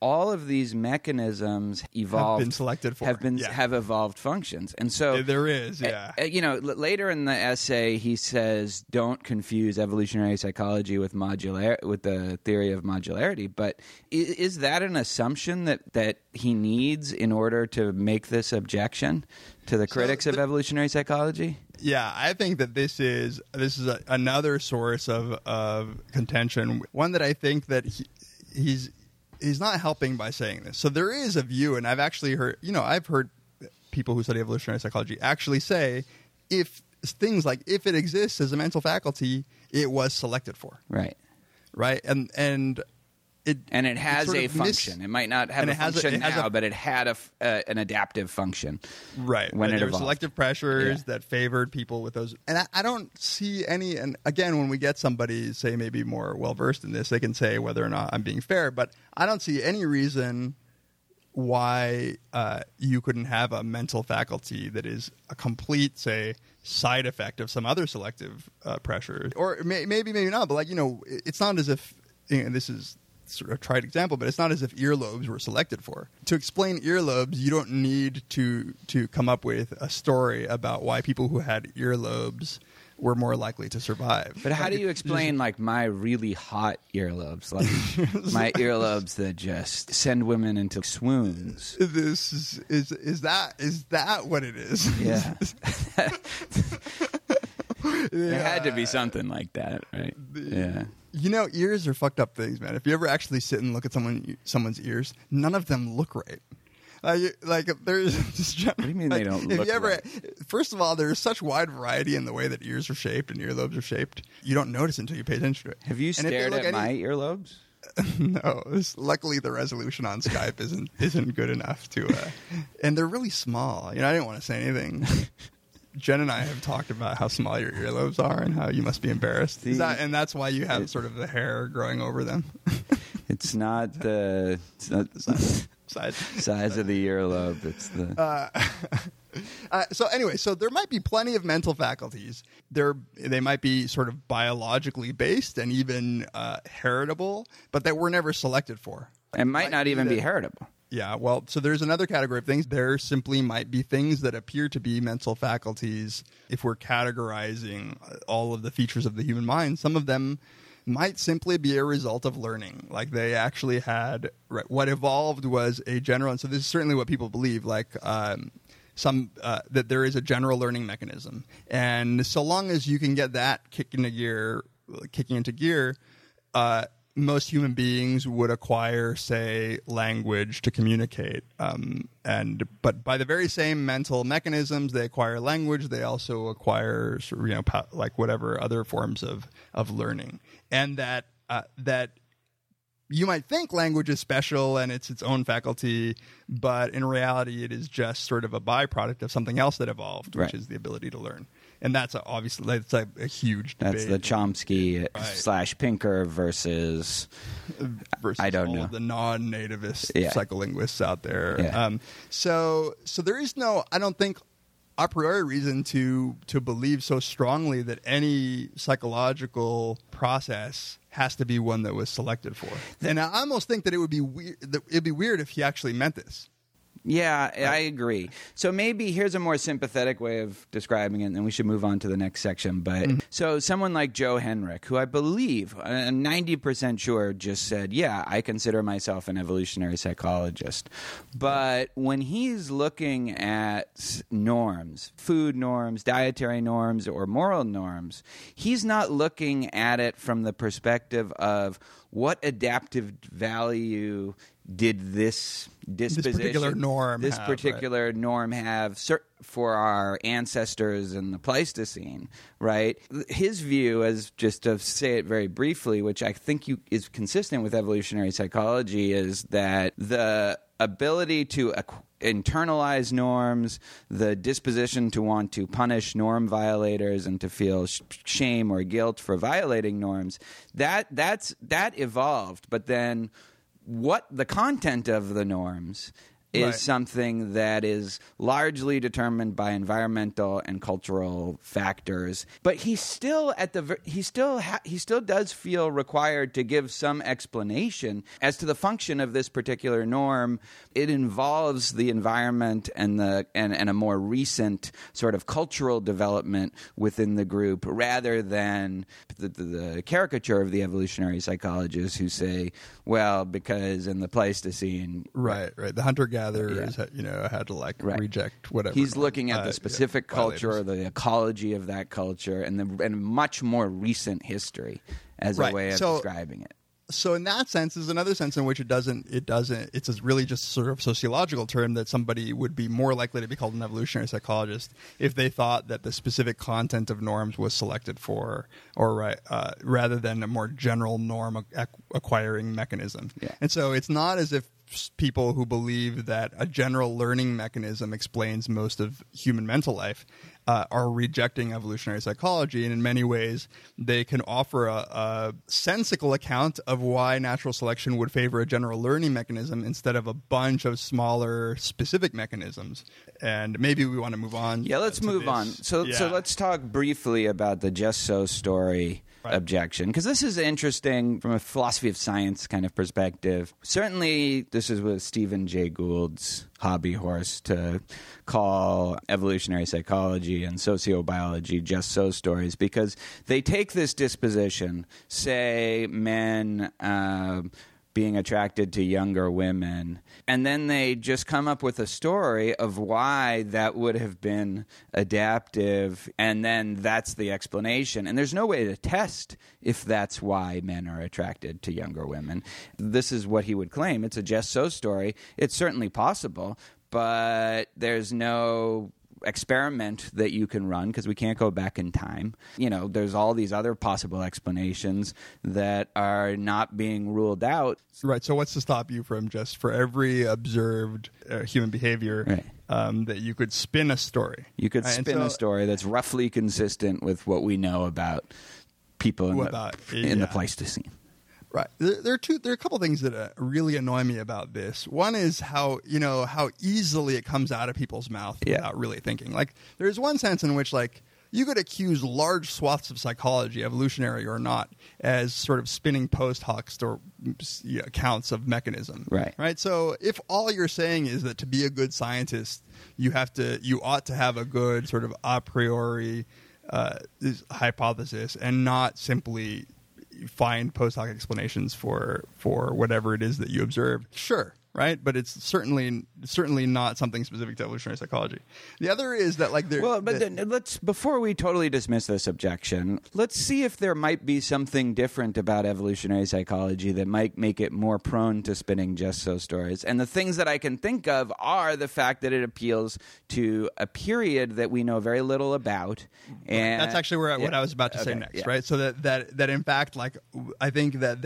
all of these mechanisms evolved, have been selected for, have evolved functions, and so there is, later in the essay he says, don't confuse evolutionary psychology with the theory of modularity. But is that an assumption that he needs in order to make this objection to the critics of evolutionary psychology? Yeah, I think that this is another source of contention. One that I think that he's not helping by saying this. So there is a view, and I've actually heard, I've heard people who study evolutionary psychology actually say, if things like if it exists as a mental faculty, it was selected for. Right. Right. And it has a function. It might not have a function now, but it had an adaptive function. Right. When it evolved. There were selective pressures that favored people with those. And I don't see any – and again, when we get somebody, say, maybe more well-versed in this, they can say whether or not I'm being fair. But I don't see any reason why you couldn't have a mental faculty that is a complete, say – side effect of some other selective pressure. Or maybe not. But it's not as if this is – sort of tried example, but it's not as if earlobes were selected for. To explain earlobes, you don't need to come up with a story about why people who had earlobes we're more likely to survive. But how do you explain like my really hot earlobes, like my earlobes that just send women into swoons? This is that what it is? Yeah. It had to be something like that, right? Yeah. You know, ears are fucked up things, man. If you ever actually sit and look at someone's ears, none of them look right. Like there's just general, what do you mean like, they don't look right? First of all, there's such wide variety in the way that ears are shaped and earlobes are shaped. You don't notice until you pay attention to it. Have you stared at my earlobes? No. Luckily, the resolution on Skype isn't good enough to. And they're really small. You know, I didn't want to say anything. Jen and I have talked about how small your earlobes are and how you must be embarrassed. And that's why you have sort of the hair growing over them. It's not the size of the earlobe. It's the. So anyway, so there might be plenty of mental faculties. They might be sort of biologically based and even heritable, but that were never selected for. It might not even be heritable. Yeah, well, so there's another category of things. There simply might be things that appear to be mental faculties. If we're categorizing all of the features of the human mind, some of them might simply be a result of learning. Like they actually had what evolved was a general, and so this is certainly what people believe, like that there is a general learning mechanism. And so long as you can get that kicking into gear, most human beings would acquire, say, language to communicate. But by the very same mental mechanisms, they acquire language. They also acquire, you know, like whatever other forms of learning. And that you might think language is special and it's its own faculty, but in reality, it is just sort of a byproduct of something else that evolved, which is the ability to learn. And that's obviously a huge debate. That's the Chomsky / Pinker versus I don't know, the non-nativist psycholinguists out there. Yeah. So there is no, I don't think, a priori reason to believe so strongly that any psychological process has to be one that was selected for. And I almost think that it would be weird if he actually meant this. Yeah, I agree. So maybe here's a more sympathetic way of describing it, and then we should move on to the next section. But so someone like Joe Henrich, who I believe, I'm 90% sure, just said, yeah, I consider myself an evolutionary psychologist. But when he's looking at norms, food norms, dietary norms, or moral norms, he's not looking at it from the perspective of what adaptive value did this disposition, this particular norm have for our ancestors in the Pleistocene, right? His view, as just to say it very briefly, which I think is consistent with evolutionary psychology, is that the ability to internalize norms, the disposition to want to punish norm violators and to feel shame or guilt for violating norms, that evolved, but then what the content of the norms is something that is largely determined by environmental and cultural factors. But he still does feel required to give some explanation as to the function of this particular norm. It involves the environment and a more recent sort of cultural development within the group, rather than the caricature of the evolutionary psychologists who say, well, because in the Pleistocene, the hunter-gatherers, you know, had to reject whatever. He's looking at the specific culture, violators, the ecology of that culture, and much more recent history as a way of describing it. So in that sense is another sense in which it doesn't. It's really just sort of sociological term that somebody would be more likely to be called an evolutionary psychologist if they thought that the specific content of norms was selected for, or rather than a more general norm acquiring mechanism. Yeah. And so it's not as if people who believe that a general learning mechanism explains most of human mental life are rejecting evolutionary psychology, and in many ways they can offer a sensical account of why natural selection would favor a general learning mechanism instead of a bunch of smaller specific mechanisms. And maybe we want to move on. Yeah, let's move on. So let's talk briefly about the Just So story. objection, because this is interesting from a philosophy of science kind of perspective. Certainly, this is what Stephen Jay Gould's hobby horse to call evolutionary psychology and sociobiology just so stories, because they take this disposition, say men being attracted to younger women, and then they just come up with a story of why that would have been adaptive, and then that's the explanation. And there's no way to test if that's why men are attracted to younger women. This is what he would claim. It's a just so story. It's certainly possible, but there's no experiment that you can run because we can't go back in time. You know, there's all these other possible explanations that are not being ruled out. Right. So what's to stop you from just for every observed human behavior that you could spin a story? You could spin a story that's roughly consistent with what we know about people in the Pleistocene. Right. There are a couple things that really annoy me about this. One is how easily it comes out of people's mouth without really thinking. Like, there's one sense in which, like, you could accuse large swaths of psychology, evolutionary or not, as sort of spinning post hoc accounts of mechanism. Right. Right. So if all you're saying is that to be a good scientist, you ought to have a good sort of a priori hypothesis and not simply find post hoc explanations for whatever it is that you observed. Sure, right? But it's certainly not something specific to evolutionary psychology. The other is that before we totally dismiss this objection, let's see if there might be something different about evolutionary psychology that might make it more prone to spinning just so stories. And the things that I can think of are the fact that it appeals to a period that we know very little about. And that's actually what I was about to say next, right? So that in fact, like, I think that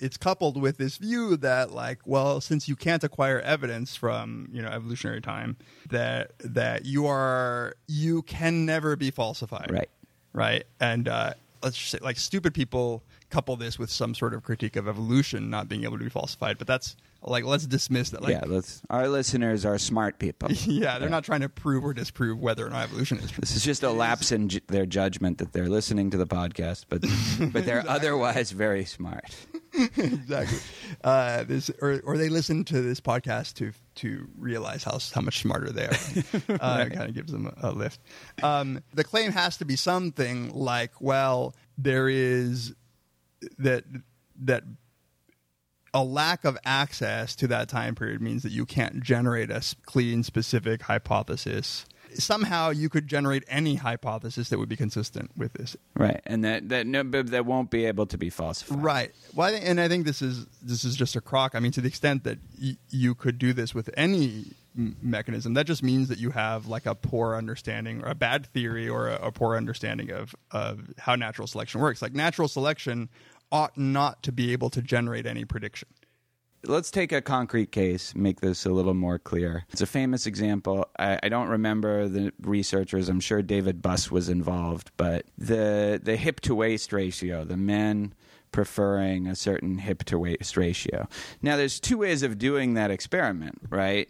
it's coupled with this view that, like, well, since you can't acquire evidence from evolutionary time, that you can never be falsified, right? And let's just say, like, stupid people couple this with some sort of critique of evolution not being able to be falsified, but that's like, let's dismiss that. Like, our listeners are smart people. Yeah, they're not trying to prove or disprove whether or not evolution is true. This is just a lapse in their judgment that they're listening to the podcast, but they're otherwise very smart. Exactly. Or they listen to this podcast to realize how much smarter they are. It kind of gives them a lift. The claim has to be something like, well, there is that a lack of access to that time period means that you can't generate a clean, specific hypothesis. Somehow you could generate any hypothesis that would be consistent with this. Right, and that won't be able to be falsified. Right. Well, and I think this is just a crock. I mean, to the extent that you could do this with any mechanism, that just means that you have, like, a poor understanding or a bad theory or a poor understanding of how natural selection works. Like, natural selection ought not to be able to generate any prediction. Let's take a concrete case, make this a little more clear. It's a famous example. I don't remember the researchers. I'm sure David Buss was involved, but the hip-to-waist ratio, the men preferring a certain hip-to-waist ratio. Now, there's two ways of doing that experiment, right?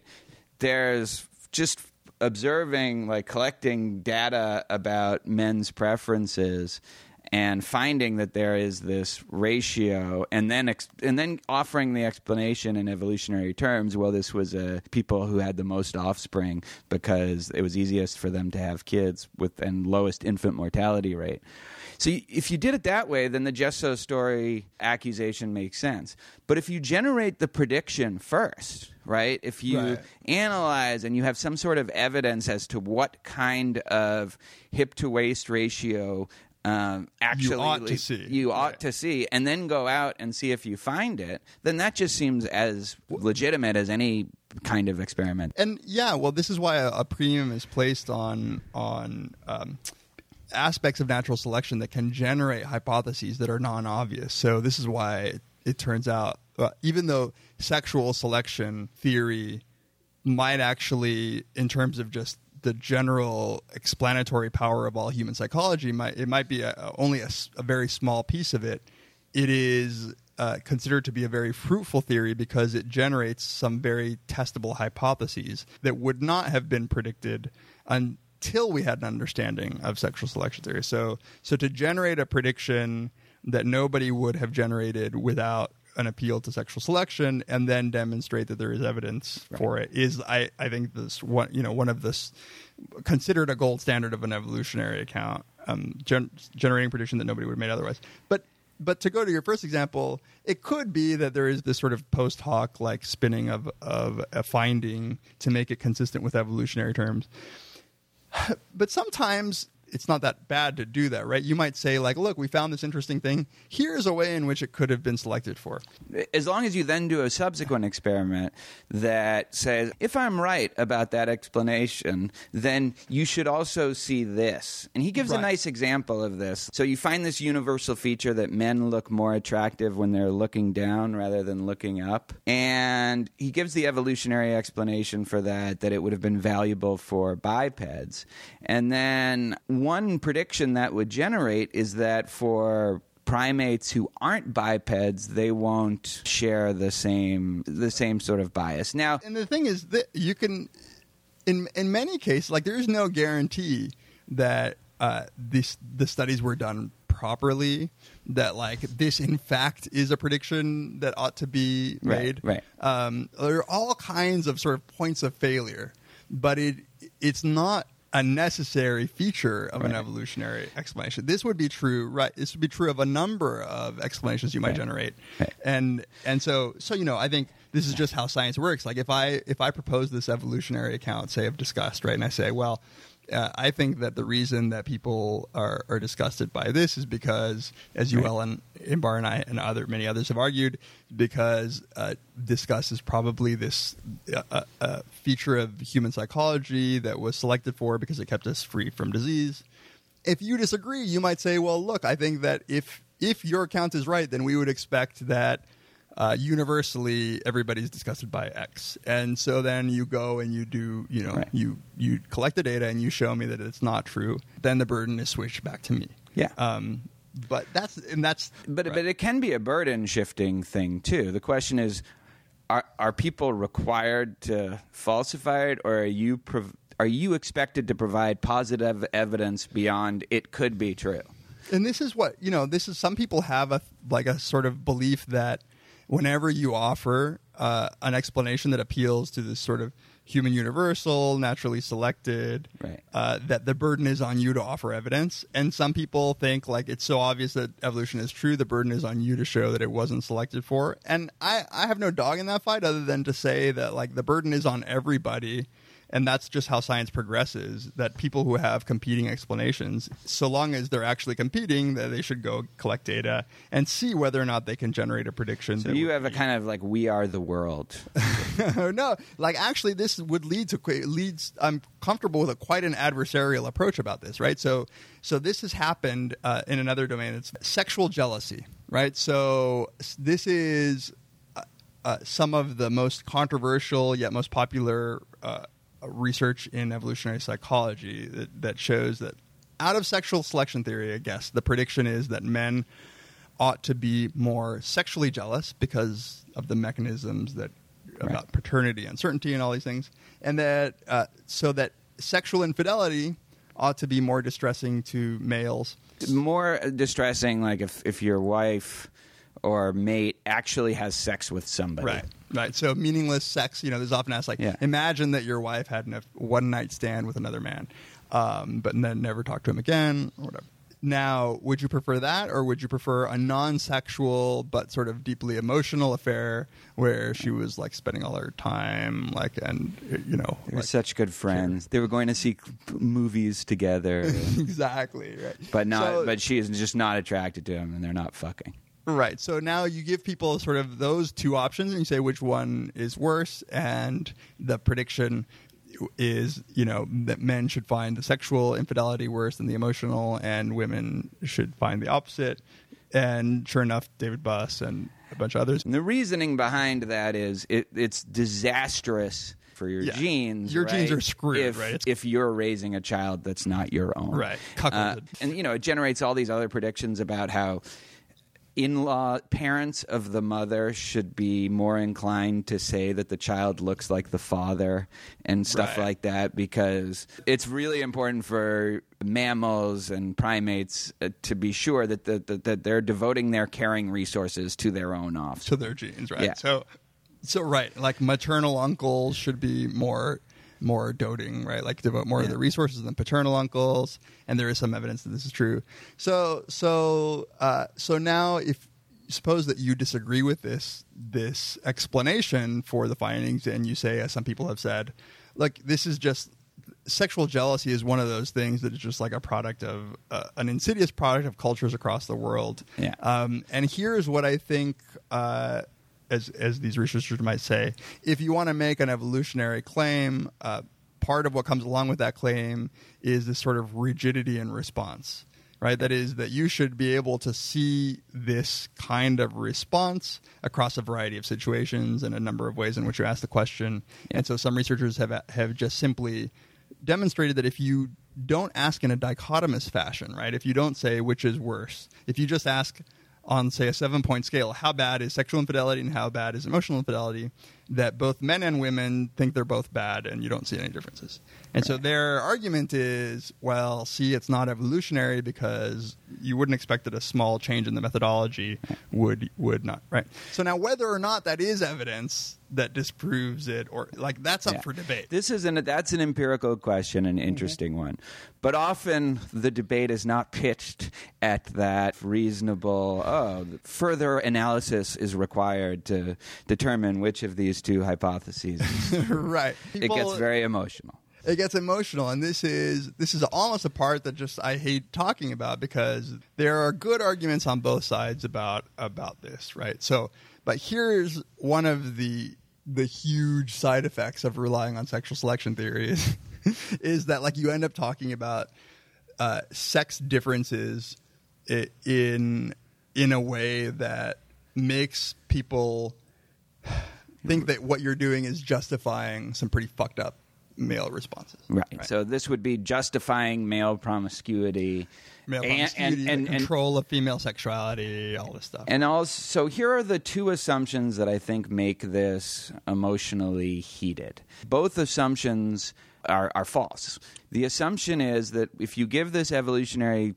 There's just observing, like, collecting data about men's preferences and finding that there is this ratio, and then offering the explanation in evolutionary terms. Well, this was people who had the most offspring because it was easiest for them to have kids with and lowest infant mortality rate. So if you did it that way, then the just so story accusation makes sense. But if you generate the prediction first, right? If you analyze and you have some sort of evidence as to what kind of hip to waist ratio actually you ought to see, and then go out and see if you find it, then that just seems as legitimate as any kind of experiment. And this is why a premium is placed on aspects of natural selection that can generate hypotheses that are non-obvious. So this is why it turns out, even though sexual selection theory might actually, in terms of just the general explanatory power of all human psychology, it might be only a very small piece of it, it is considered to be a very fruitful theory because it generates some very testable hypotheses that would not have been predicted until we had an understanding of sexual selection theory. So to generate a prediction that nobody would have generated without an appeal to sexual selection, and then demonstrate that there is evidence for it, is I think this one, you know, one of this considered a gold standard of an evolutionary account, generating prediction that nobody would have made otherwise. But to go to your first example, it could be that there is this sort of post hoc like spinning of a finding to make it consistent with evolutionary terms. But sometimes it's not that bad to do that, right? You might say, like, look, we found this interesting thing. Here's a way in which it could have been selected for. As long as you then do a subsequent experiment that says, if I'm right about that explanation, then you should also see this. And he gives a nice example of this. So you find this universal feature that men look more attractive when they're looking down rather than looking up. And he gives the evolutionary explanation for that, that it would have been valuable for bipeds. And then one prediction that would generate is that for primates who aren't bipeds, they won't share the same sort of bias. Now, and the thing is that you can, in many cases, like, there is no guarantee that the studies were done properly, that, like, this in fact is a prediction that ought to be made. Right. There are all kinds of sort of points of failure, but it's not a necessary feature of an evolutionary explanation. This would be true, right? This would be true of a number of explanations you might generate, and so you know, I think this is just how science works. Like, if I propose this evolutionary account, say, of disgust, right, and I say, well, I think that the reason that people are disgusted by this is because, as you Ellen Imbar and I and many others have argued, because disgust is probably this feature of human psychology that was selected for because it kept us free from disease. If you disagree, you might say, well, look, I think that if your account is right, then we would expect that universally everybody's disgusted by X. And so then you go and you do, you know, you collect the data and you show me that it's not true. Then the burden is switched back to me. Yeah. But it can be a burden shifting thing too. The question is, are people required to falsify it, or are you expected to provide positive evidence beyond it could be true? And this is what, you know, this is, some people have a sort of belief that whenever you offer an explanation that appeals to this sort of human universal, naturally selected, that the burden is on you to offer evidence. And some people think, like, it's so obvious that evolution is true, the burden is on you to show that it wasn't selected for. And I have no dog in that fight, other than to say that, like, the burden is on everybody. And that's just how science progresses, that people who have competing explanations, so long as they're actually competing, that they should go collect data and see whether or not they can generate a prediction. So you have a kind of, like, we are the world. No, like, actually this would lead to I'm comfortable with quite an adversarial approach about this, right? So this has happened in another domain. It's sexual jealousy, right? So this is some of the most controversial yet most popular research in evolutionary psychology that shows that out of sexual selection theory, I guess, the prediction is that men ought to be more sexually jealous because of the mechanisms that about paternity, uncertainty, and all these things. And that so that sexual infidelity ought to be more distressing to males. More distressing, like if your wife or mate actually has sex with somebody. Right. So meaningless sex, you know, there's often asked, like, imagine that your wife had a one-night stand with another man, but then never talked to him again, or whatever. Now, would you prefer that, or would you prefer a non-sexual but sort of deeply emotional affair where she was, like, spending all her time, like, and, you know, they were such good friends. They were going to see movies together. Exactly, right. But she is just not attracted to him, and they're not fucking. Right. So now you give people sort of those two options and you say which one is worse. And the prediction is, you know, that men should find the sexual infidelity worse than the emotional, and women should find the opposite. And sure enough, David Buss and a bunch of others. And the reasoning behind that is it's disastrous for your genes. Your genes are screwed, if you're raising a child that's not your own. Right. And, you know, it generates all these other predictions about how in-law parents of the mother should be more inclined to say that the child looks like the father and stuff like that, because it's really important for mammals and primates to be sure that that they're devoting their caring resources to their own offspring, to their genes, right? Yeah. So right, like maternal uncles should be more doting, right? Like devote more of their resources than paternal uncles, and there is some evidence that this is true. So now, if suppose that you disagree with this explanation for the findings, and you say, as some people have said, like this is just sexual jealousy is one of those things that is just like a product of an insidious product of cultures across the world. Yeah. And here's what I think. As these researchers might say, if you want to make an evolutionary claim, part of what comes along with that claim is this sort of rigidity in response, right? That is, that you should be able to see this kind of response across a variety of situations and a number of ways in which you ask the question. Yeah. And so some researchers have just simply demonstrated that if you don't ask in a dichotomous fashion, right? If you don't say which is worse, if you just ask on, say, a 7-point scale, how bad is sexual infidelity and how bad is emotional infidelity, that both men and women think they're both bad and you don't see any differences. And right. So their argument is, well, see, it's not evolutionary because you wouldn't expect that a small change in the methodology would not, right? So now whether or not that is evidence that disproves it, or like that's up for debate. That's an empirical question, an interesting one. But often the debate is not pitched at that reasonable, further analysis is required to determine which of these two hypotheses. Right. It gets very emotional. It gets emotional, and this is almost a part that just I hate talking about, because there are good arguments on both sides about this, right? So, but here's one of the huge side effects of relying on sexual selection theories is that like you end up talking about sex differences in a way that makes people think that what you're doing is justifying some pretty fucked up male responses. Right. So this would be justifying male promiscuity, and control of female sexuality, all this stuff. And also, so here are the two assumptions that I think make this emotionally heated. Both assumptions are false. The assumption is that if you give this evolutionary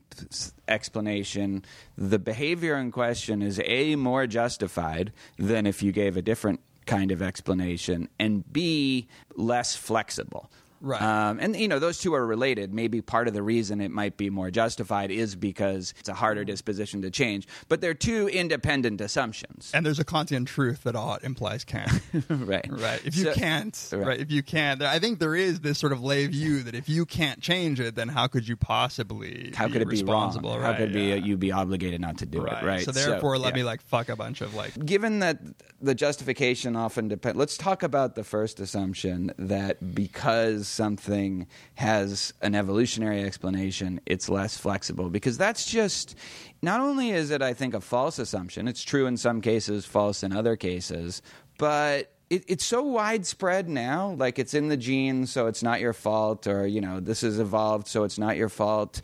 explanation, the behavior in question is A, more justified than if you gave a different kind of explanation, and B, less flexible. Right. And, you know, those two are related. Maybe part of the reason it might be more justified is because it's a harder disposition to change. But they're two independent assumptions. And there's a Kantian truth that ought implies can't. Right. Right. If you can't. Right. If you can't. I think there is this sort of lay view that if you can't change it, then how could you possibly be responsible? Right, how could it be wrong? How could you be obligated not to do it? Right. So therefore, let me fuck a bunch of Given that the justification often depends. Let's talk about the first assumption, that because something has an evolutionary explanation, it's less flexible, because that's just, not only is it, I think, a false assumption, it's true in some cases, false in other cases, but it's so widespread now, like it's in the genes, so it's not your fault, or, you know, this is evolved, so it's not your fault,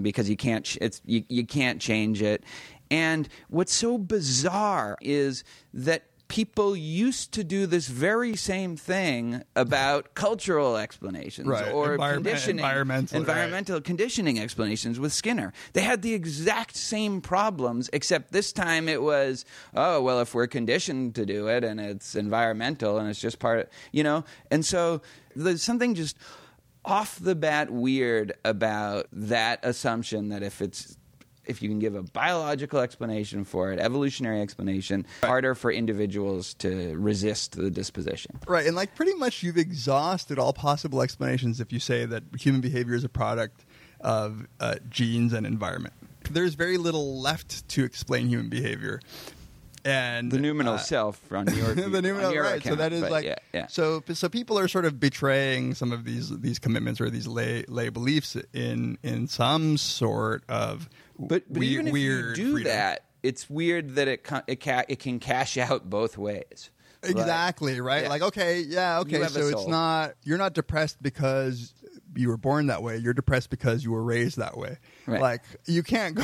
because you can't, you can't change it. And what's so bizarre is that people used to do this very same thing about cultural explanations or environmental conditioning explanations with Skinner. They had the exact same problems, except this time it was, oh, well, if we're conditioned to do it and it's environmental and it's just part of, you know. And so there's something just off the bat weird about that assumption that if you can give a biological explanation for it, evolutionary explanation, harder for individuals to resist the disposition. Right, and like pretty much you've exhausted all possible explanations if you say that human behavior is a product of genes and environment. There's very little left to explain human behavior. And the noumenal self on your view, the noumenal on your account, so that is so people are sort of betraying some of these commitments or these lay beliefs in some sort of freedom. That, it's weird that it can cash out both ways. Exactly, right? Yeah. Like, okay, so it's not, you're not depressed because you were born that way. You're depressed because you were raised that way. Right. Like you can't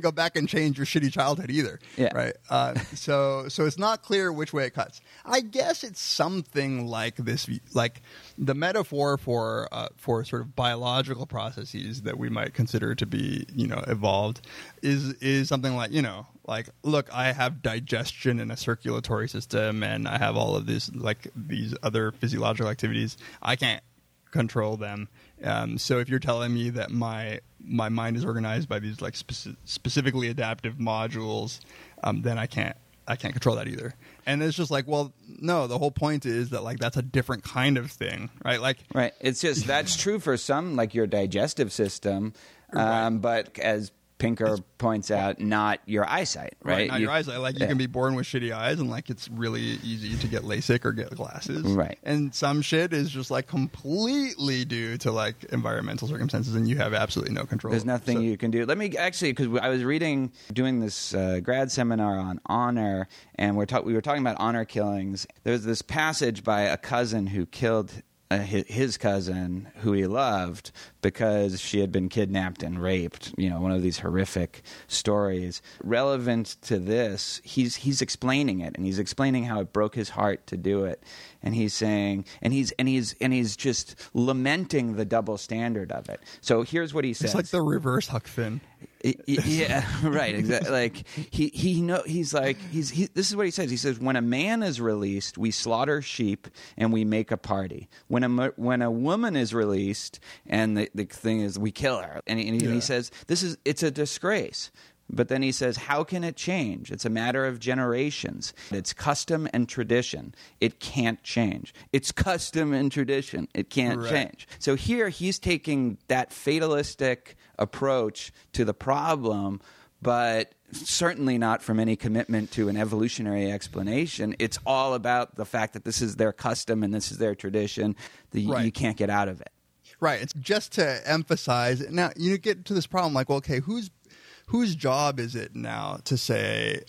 go back and change your shitty childhood either. Yeah. Right. So it's not clear which way it cuts. I guess it's something like this, like the metaphor for sort of biological processes that we might consider to be, you know, evolved is something like, you know, like, look, I have digestion and a circulatory system, and I have all of these, like, these other physiological activities. I can't control them. So if you're telling me that my mind is organized by these, like, specifically adaptive modules, then I can't control that either. And it's just like, well, no, the whole point is that, like, that's a different kind of thing, right? Like, right. It's just that's true for some, like your digestive system, right. But as Pinker points out, not your eyesight, right? Not your eyesight. Like, you can be born with shitty eyes, and, like, it's really easy to get LASIK or get glasses. Right. And some shit is just, like, completely due to, like, environmental circumstances, and you have absolutely no control. There's nothing you can do. Let me actually, because I was doing this grad seminar on honor, and we were talking about honor killings. There's this passage by a cousin who killed his cousin, who he loved, because she had been kidnapped and raped, you know, one of these horrific stories. Relevant to this, he's explaining it, and he's explaining how it broke his heart to do it. And he's saying, and he's just lamenting the double standard of it. So here's what he says. It's like the reverse Huck Finn. Yeah, right. Exactly. Like this is what he says. He says, when a man is released, we slaughter sheep and we make a party. When a woman is released, and the thing is, we kill her. And he says, it's a disgrace. But then he says, how can it change? It's a matter of generations. It's custom and tradition. It can't change. It's custom and tradition. It can't change. So here he's taking that fatalistic approach to the problem, but certainly not from any commitment to an evolutionary explanation. It's all about the fact that this is their custom and this is their tradition. You can't get out of it. Right. It's just to emphasize. Now, you get to this problem like, well, okay, whose job is it now to say,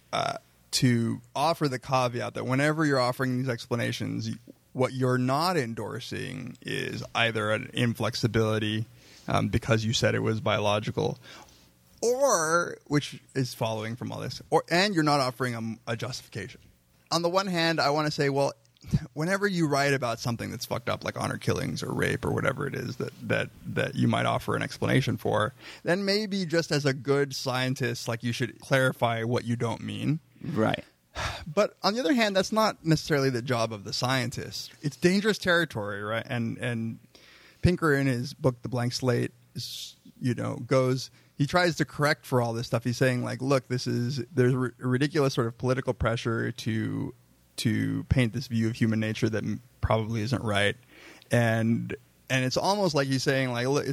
to offer the caveat that whenever you're offering these explanations, what you're not endorsing is either an inflexibility because you said it was biological, or which is following from all this, and you're not offering a justification. On the one hand, I want to say, well, whenever you write about something that's fucked up, like honor killings or rape or whatever it is that you might offer an explanation for, then maybe just as a good scientist, like, you should clarify what you don't mean. Right. But on the other hand, that's not necessarily the job of the scientist. It's dangerous territory, right? And Pinker, in his book The Blank Slate, he tries to correct for all this stuff. He's saying, like, look, there's a ridiculous sort of political pressure to paint this view of human nature that probably isn't right, and it's almost like he's saying, like, look,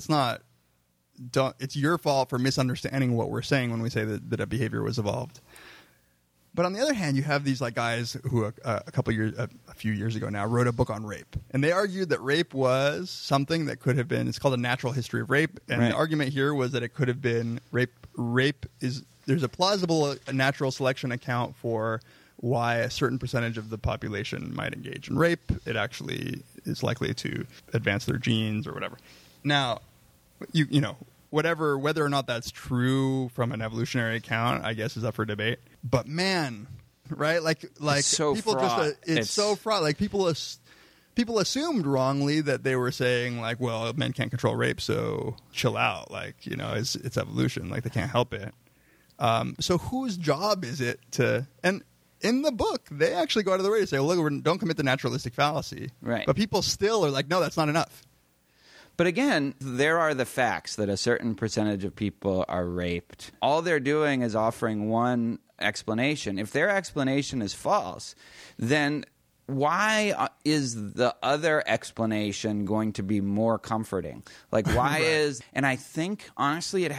it's your fault for misunderstanding what we're saying when we say that a behavior was evolved. But on the other hand, you have these, like, guys who a few years ago now wrote a book on rape, and they argued that rape was something that could have been. It's called A Natural History of Rape, and the argument here was that it could have been rape. Rape is there's a plausible natural selection account for why a certain percentage of the population might engage in rape. It actually is likely to advance their genes or whatever. Now, you know, whatever, whether or not that's true from an evolutionary account, I guess, is up for debate. But man, right? Like it's so people fraught. It's so fraught. Like, people assumed wrongly that they were saying, like, well, men can't control rape, so chill out. Like, you know, it's evolution. Like, they can't help it. So whose job is it to? And in the book, they actually go out of their way to say, well, look, don't commit the naturalistic fallacy. Right. But people still are like, no, that's not enough. But again, there are the facts that a certain percentage of people are raped. All they're doing is offering one explanation. If their explanation is false, then why is the other explanation going to be more comforting? Like, why is – and I think, honestly,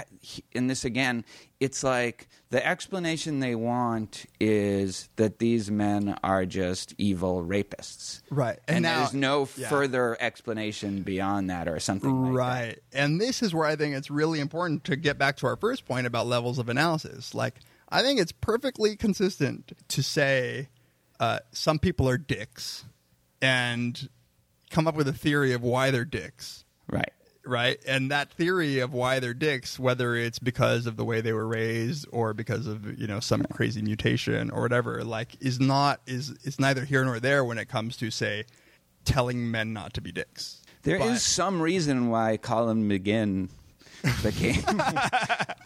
in this again, it's like the explanation they want is that these men are just evil rapists. Right. And now, there's no further explanation beyond that or something like that. Right. And this is where I think it's really important to get back to our first point about levels of analysis. Like, I think it's perfectly consistent to say – some people are dicks and come up with a theory of why they're dicks. Right. right? And that theory of why they're dicks, whether it's because of the way they were raised or because of, you know, some crazy mutation or whatever, like, is neither here nor there when it comes to, say, telling men not to be dicks. There is some reason why Colin McGinn became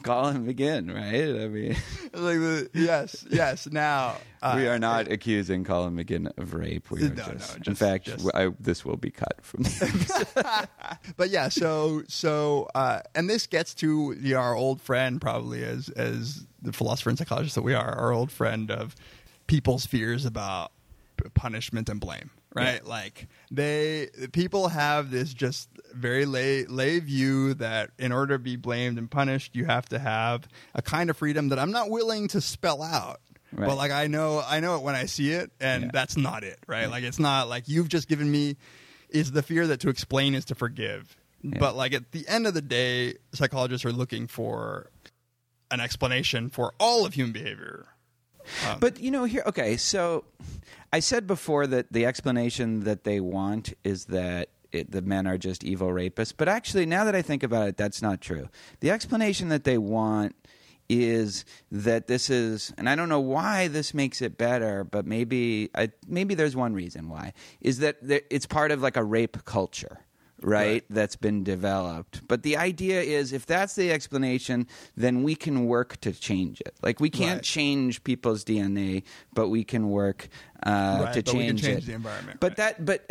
Colin McGinn, right? I mean, like, yes. Now we are not accusing Colin McGinn of rape. We are this will be cut from this. But yeah, so, and this gets to our old friend, probably as the philosopher and psychologist that we are, our old friend of people's fears about punishment and blame. Right, like people have this just very lay view that in order to be blamed and punished, you have to have a kind of freedom that I'm not willing to spell out. Right. But like I know it when I see it, and that's not it, right? Yeah. Like it's not like you've just given me is the fear that to explain is to forgive. Yeah. But like at the end of the day, psychologists are looking for an explanation for all of human behavior. But, you know, here, okay, so I said before that the explanation that they want is that the men are just evil rapists. But actually, now that I think about it, that's not true. The explanation that they want is that this is, and I don't know why this makes it better, but maybe there's one reason why, is that it's part of like a rape culture. Right, that's been developed. But the idea is if that's the explanation, then we can work to change it. Like we can't change people's DNA, but we can work to change the environment. But that's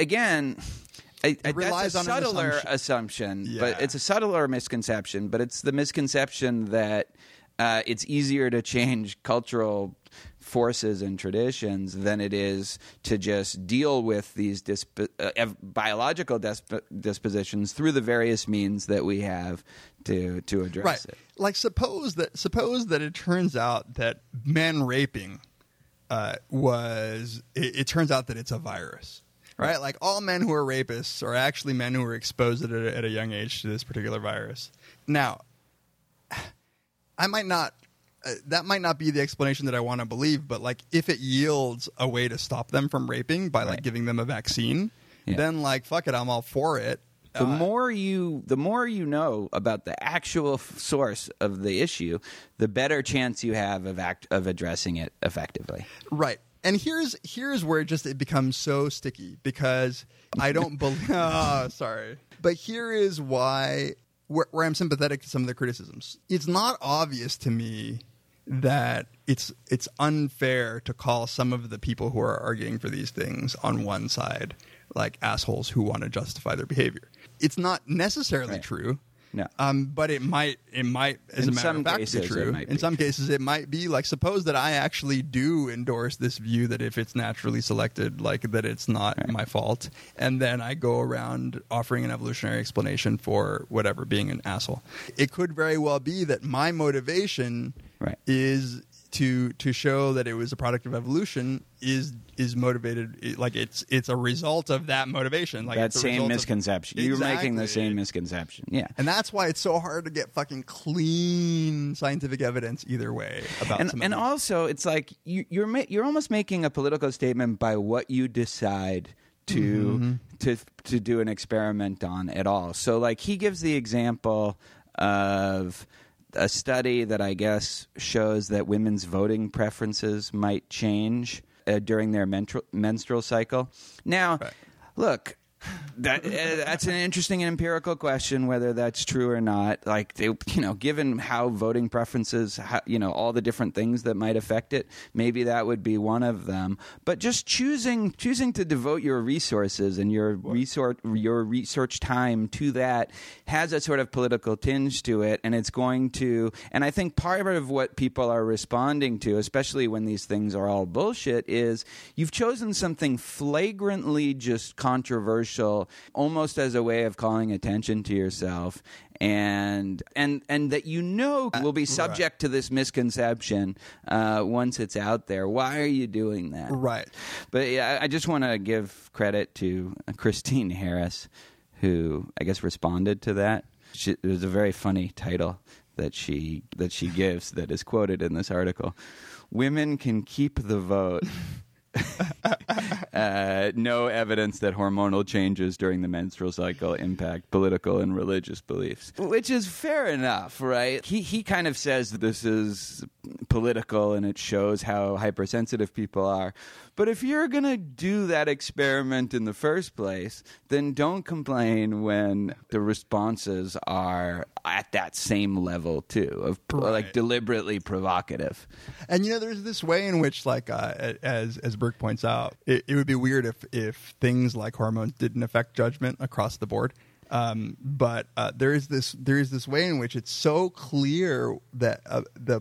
a subtler assumption. Yeah. But it's a subtler misconception. But it's the misconception that it's easier to change cultural forces and traditions than it is to just deal with these biological dispositions through the various means that we have to address it. Like suppose that it turns out that men raping it turns out that it's a virus, right? Like all men who are rapists are actually men who are exposed at a young age to this particular virus. Now, that might not be the explanation that I want to believe, but like if it yields a way to stop them from raping by like giving them a vaccine, then like fuck it, I'm all for it. The more you know about the actual source of the issue, the better chance you have of addressing it effectively. Right. And here's where it becomes so sticky because I don't believe. Oh, sorry. But here is why. Where I'm sympathetic to some of the criticisms. It's not obvious to me that it's unfair to call some of the people who are arguing for these things on one side like assholes who want to justify their behavior. It's not necessarily true. No. But it might as a matter of fact be true. In some cases it might be. Like suppose that I actually do endorse this view that if it's naturally selected, like that it's not my fault. And then I go around offering an evolutionary explanation for whatever being an asshole. It could very well be that my motivation is to show that it was a product of evolution is motivated, like it's a result of that motivation, like that same misconception. You're making the same misconception, and that's why it's so hard to get fucking clean scientific evidence either way about. And also, it's like you're almost making a political statement by what you decide to do an experiment on at all. So, like he gives the example of a study that I guess shows that women's voting preferences might change during their menstrual cycle. Now, look, that's an interesting and empirical question, whether that's true or not. Like, given how voting preferences, all the different things that might affect it, maybe that would be one of them. But just choosing to devote your resources and your research time to that has a sort of political tinge to it, and it's going to. And I think part of what people are responding to, especially when these things are all bullshit, is you've chosen something flagrantly just controversial, almost as a way of calling attention to yourself, and that will be subject to this misconception once it's out there. Why are you doing that? Right. But yeah, I just want to give credit to Christine Harris, who I guess responded to that. It was a very funny title that she gives that is quoted in this article. Women can keep the vote. No evidence that hormonal changes during the menstrual cycle impact political and religious beliefs, which is fair enough, right? He kind of says this is political and it shows how hypersensitive people are. But if you're going to do that experiment in the first place, then don't complain when the responses are at that same level, too, of like deliberately provocative. And, you know, there's this way in which, like, as Burke points out, it would be weird if things like hormones didn't affect judgment across the board. But there is this way in which it's so clear that the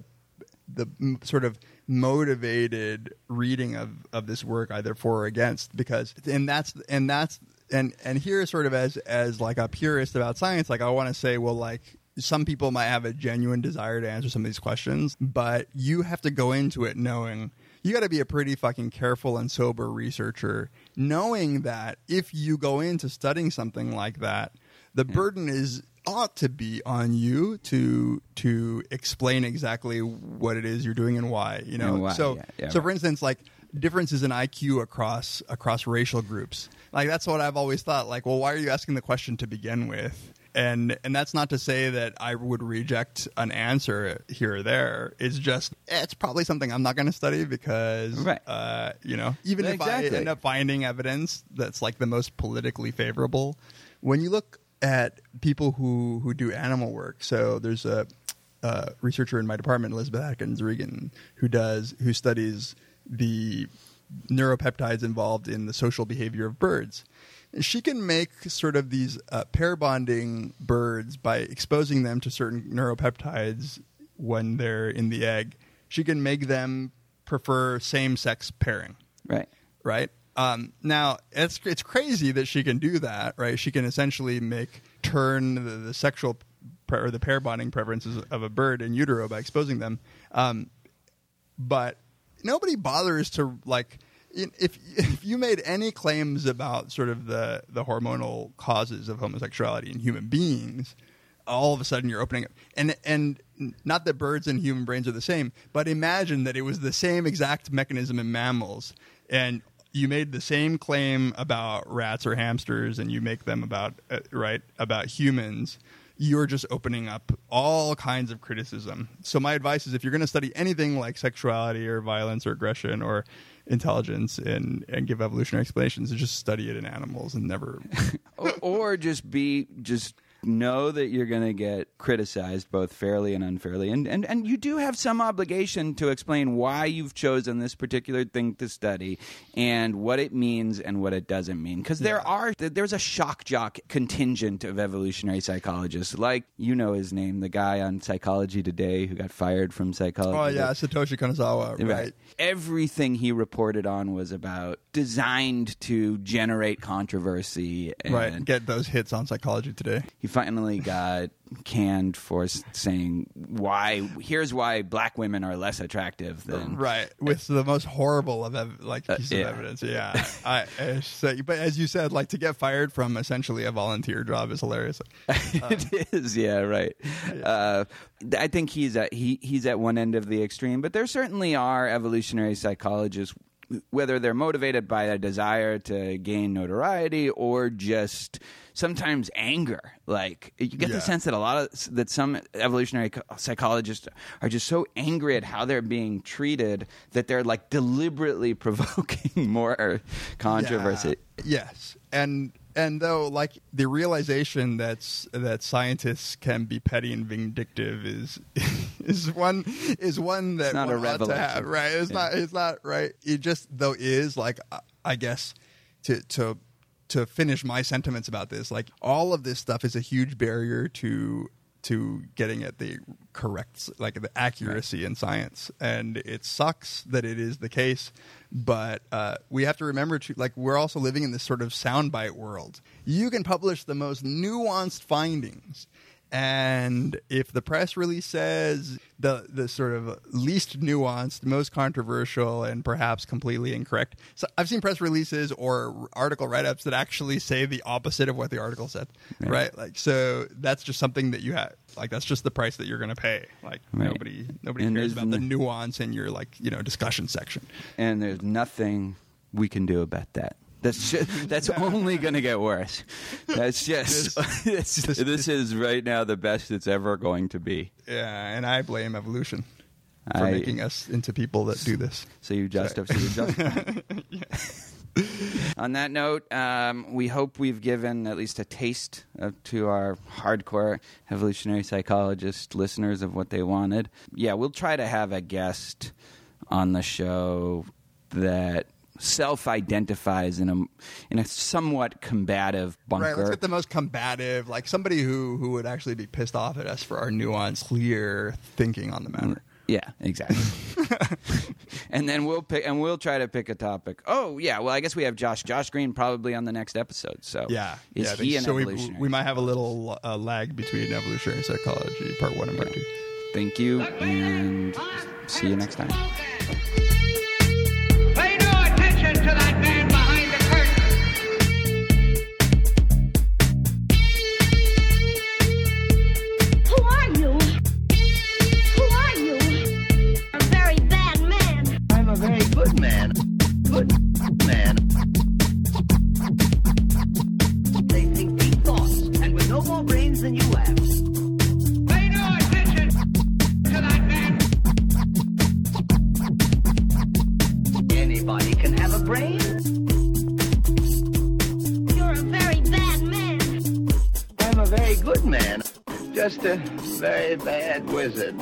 sort of motivated reading of this work, either for or against, because and here sort of as like a purist about science, like I want to say, well, like some people might have a genuine desire to answer some of these questions, but you have to go into it knowing you got to be a pretty fucking careful and sober researcher, knowing that if you go into studying something like that, the burden ought to be on you to explain exactly what it is you're doing and why, you know. For instance, like differences in IQ across racial groups, like that's what I've always thought. Like, well, why are you asking the question to begin with? And that's not to say that I would reject an answer here or there. It's just it's probably something I'm not going to study because, you know, even if I end up finding evidence that's like the most politically favorable, when you look at people who do animal work. So there's a researcher in my department, Elizabeth Atkins Regan, who studies the neuropeptides involved in the social behavior of birds. She can make sort of these pair bonding birds by exposing them to certain neuropeptides when they're in the egg. She can make them prefer same-sex pairing. Right. Now, it's crazy that she can do that, right? She can essentially turn the sexual or the pair bonding preferences of a bird in utero by exposing them. But nobody bothers to, like, if you made any claims about sort of the hormonal causes of homosexuality in human beings, all of a sudden you're opening up. And not that birds and human brains are the same, but imagine that it was the same exact mechanism in mammals. And you made the same claim about rats or hamsters, and you make them about humans. You're just opening up all kinds of criticism. So my advice is, if you're going to study anything like sexuality or violence or aggression or intelligence and give evolutionary explanations, just study it in animals and never. or just know that you're going to get criticized both fairly and unfairly. And you do have some obligation to explain why you've chosen this particular thing to study and what it means and what it doesn't mean. Because there's a shock jock contingent of evolutionary psychologists. Like, you know his name, the guy on Psychology Today who got fired from Psychology. Oh, yeah, Satoshi Kanazawa, right. Everything he reported on was about designed to generate controversy. And get those hits on Psychology Today. He finally got canned for saying here's why black women are less attractive than with the most horrible of piece of evidence. Yeah, but as you said, like to get fired from essentially a volunteer job is hilarious. It is, yeah, right. Yeah. I think he's at one end of the extreme, but there certainly are evolutionary psychologists, whether they're motivated by a desire to gain notoriety or just sometimes anger. Like, you get the sense that some evolutionary psychologists are just so angry at how they're being treated that they're like deliberately provoking more controversy. Yeah. Yes. And though, like, the realization that scientists can be petty and vindictive is one that it's not a revelation, to have, right? It's not right. It just though is like, I guess to finish my sentiments about this, like all of this stuff is a huge barrier to getting at the correct, like the accuracy in science. And it sucks that it is the case, but we have to remember to, like, we're also living in this sort of soundbite world. You can publish the most nuanced findings, and if the press release says the sort of least nuanced, most controversial, and perhaps completely incorrect. So I've seen press releases or article write-ups that actually say the opposite of what the article said, right? Like, so that's just something that you have. Like, that's just the price that you're going to pay. Like, nobody cares about the nuance in your, like, you know, discussion section. And there's nothing we can do about that. That's only going to get worse. That's just this is right now the best it's ever going to be. Yeah, and I blame evolution for making us into people that do this. So you just. On that note, we hope we've given at least a taste to our hardcore evolutionary psychologist listeners of what they wanted. Yeah, we'll try to have a guest on the show that self-identifies in a somewhat combative bunker. Right, let's get the most combative, like somebody who would actually be pissed off at us for our nuanced, clear thinking on the matter. Yeah, exactly. And then we'll try to pick a topic. Oh, yeah. Well, I guess we have Josh Green probably on the next episode. So evolutionary? We might have a little lag between evolutionary psychology part one and part two. Thank you, and see you next time. Pay no attention to that man behind the curtain. Who are you? Who are you? A very bad man. I'm a very good man. Good man. They think deep thoughts, and with no more brains than you have. Anybody can have a brain. You're a very bad man. I'm a very good man. Just a very bad wizard.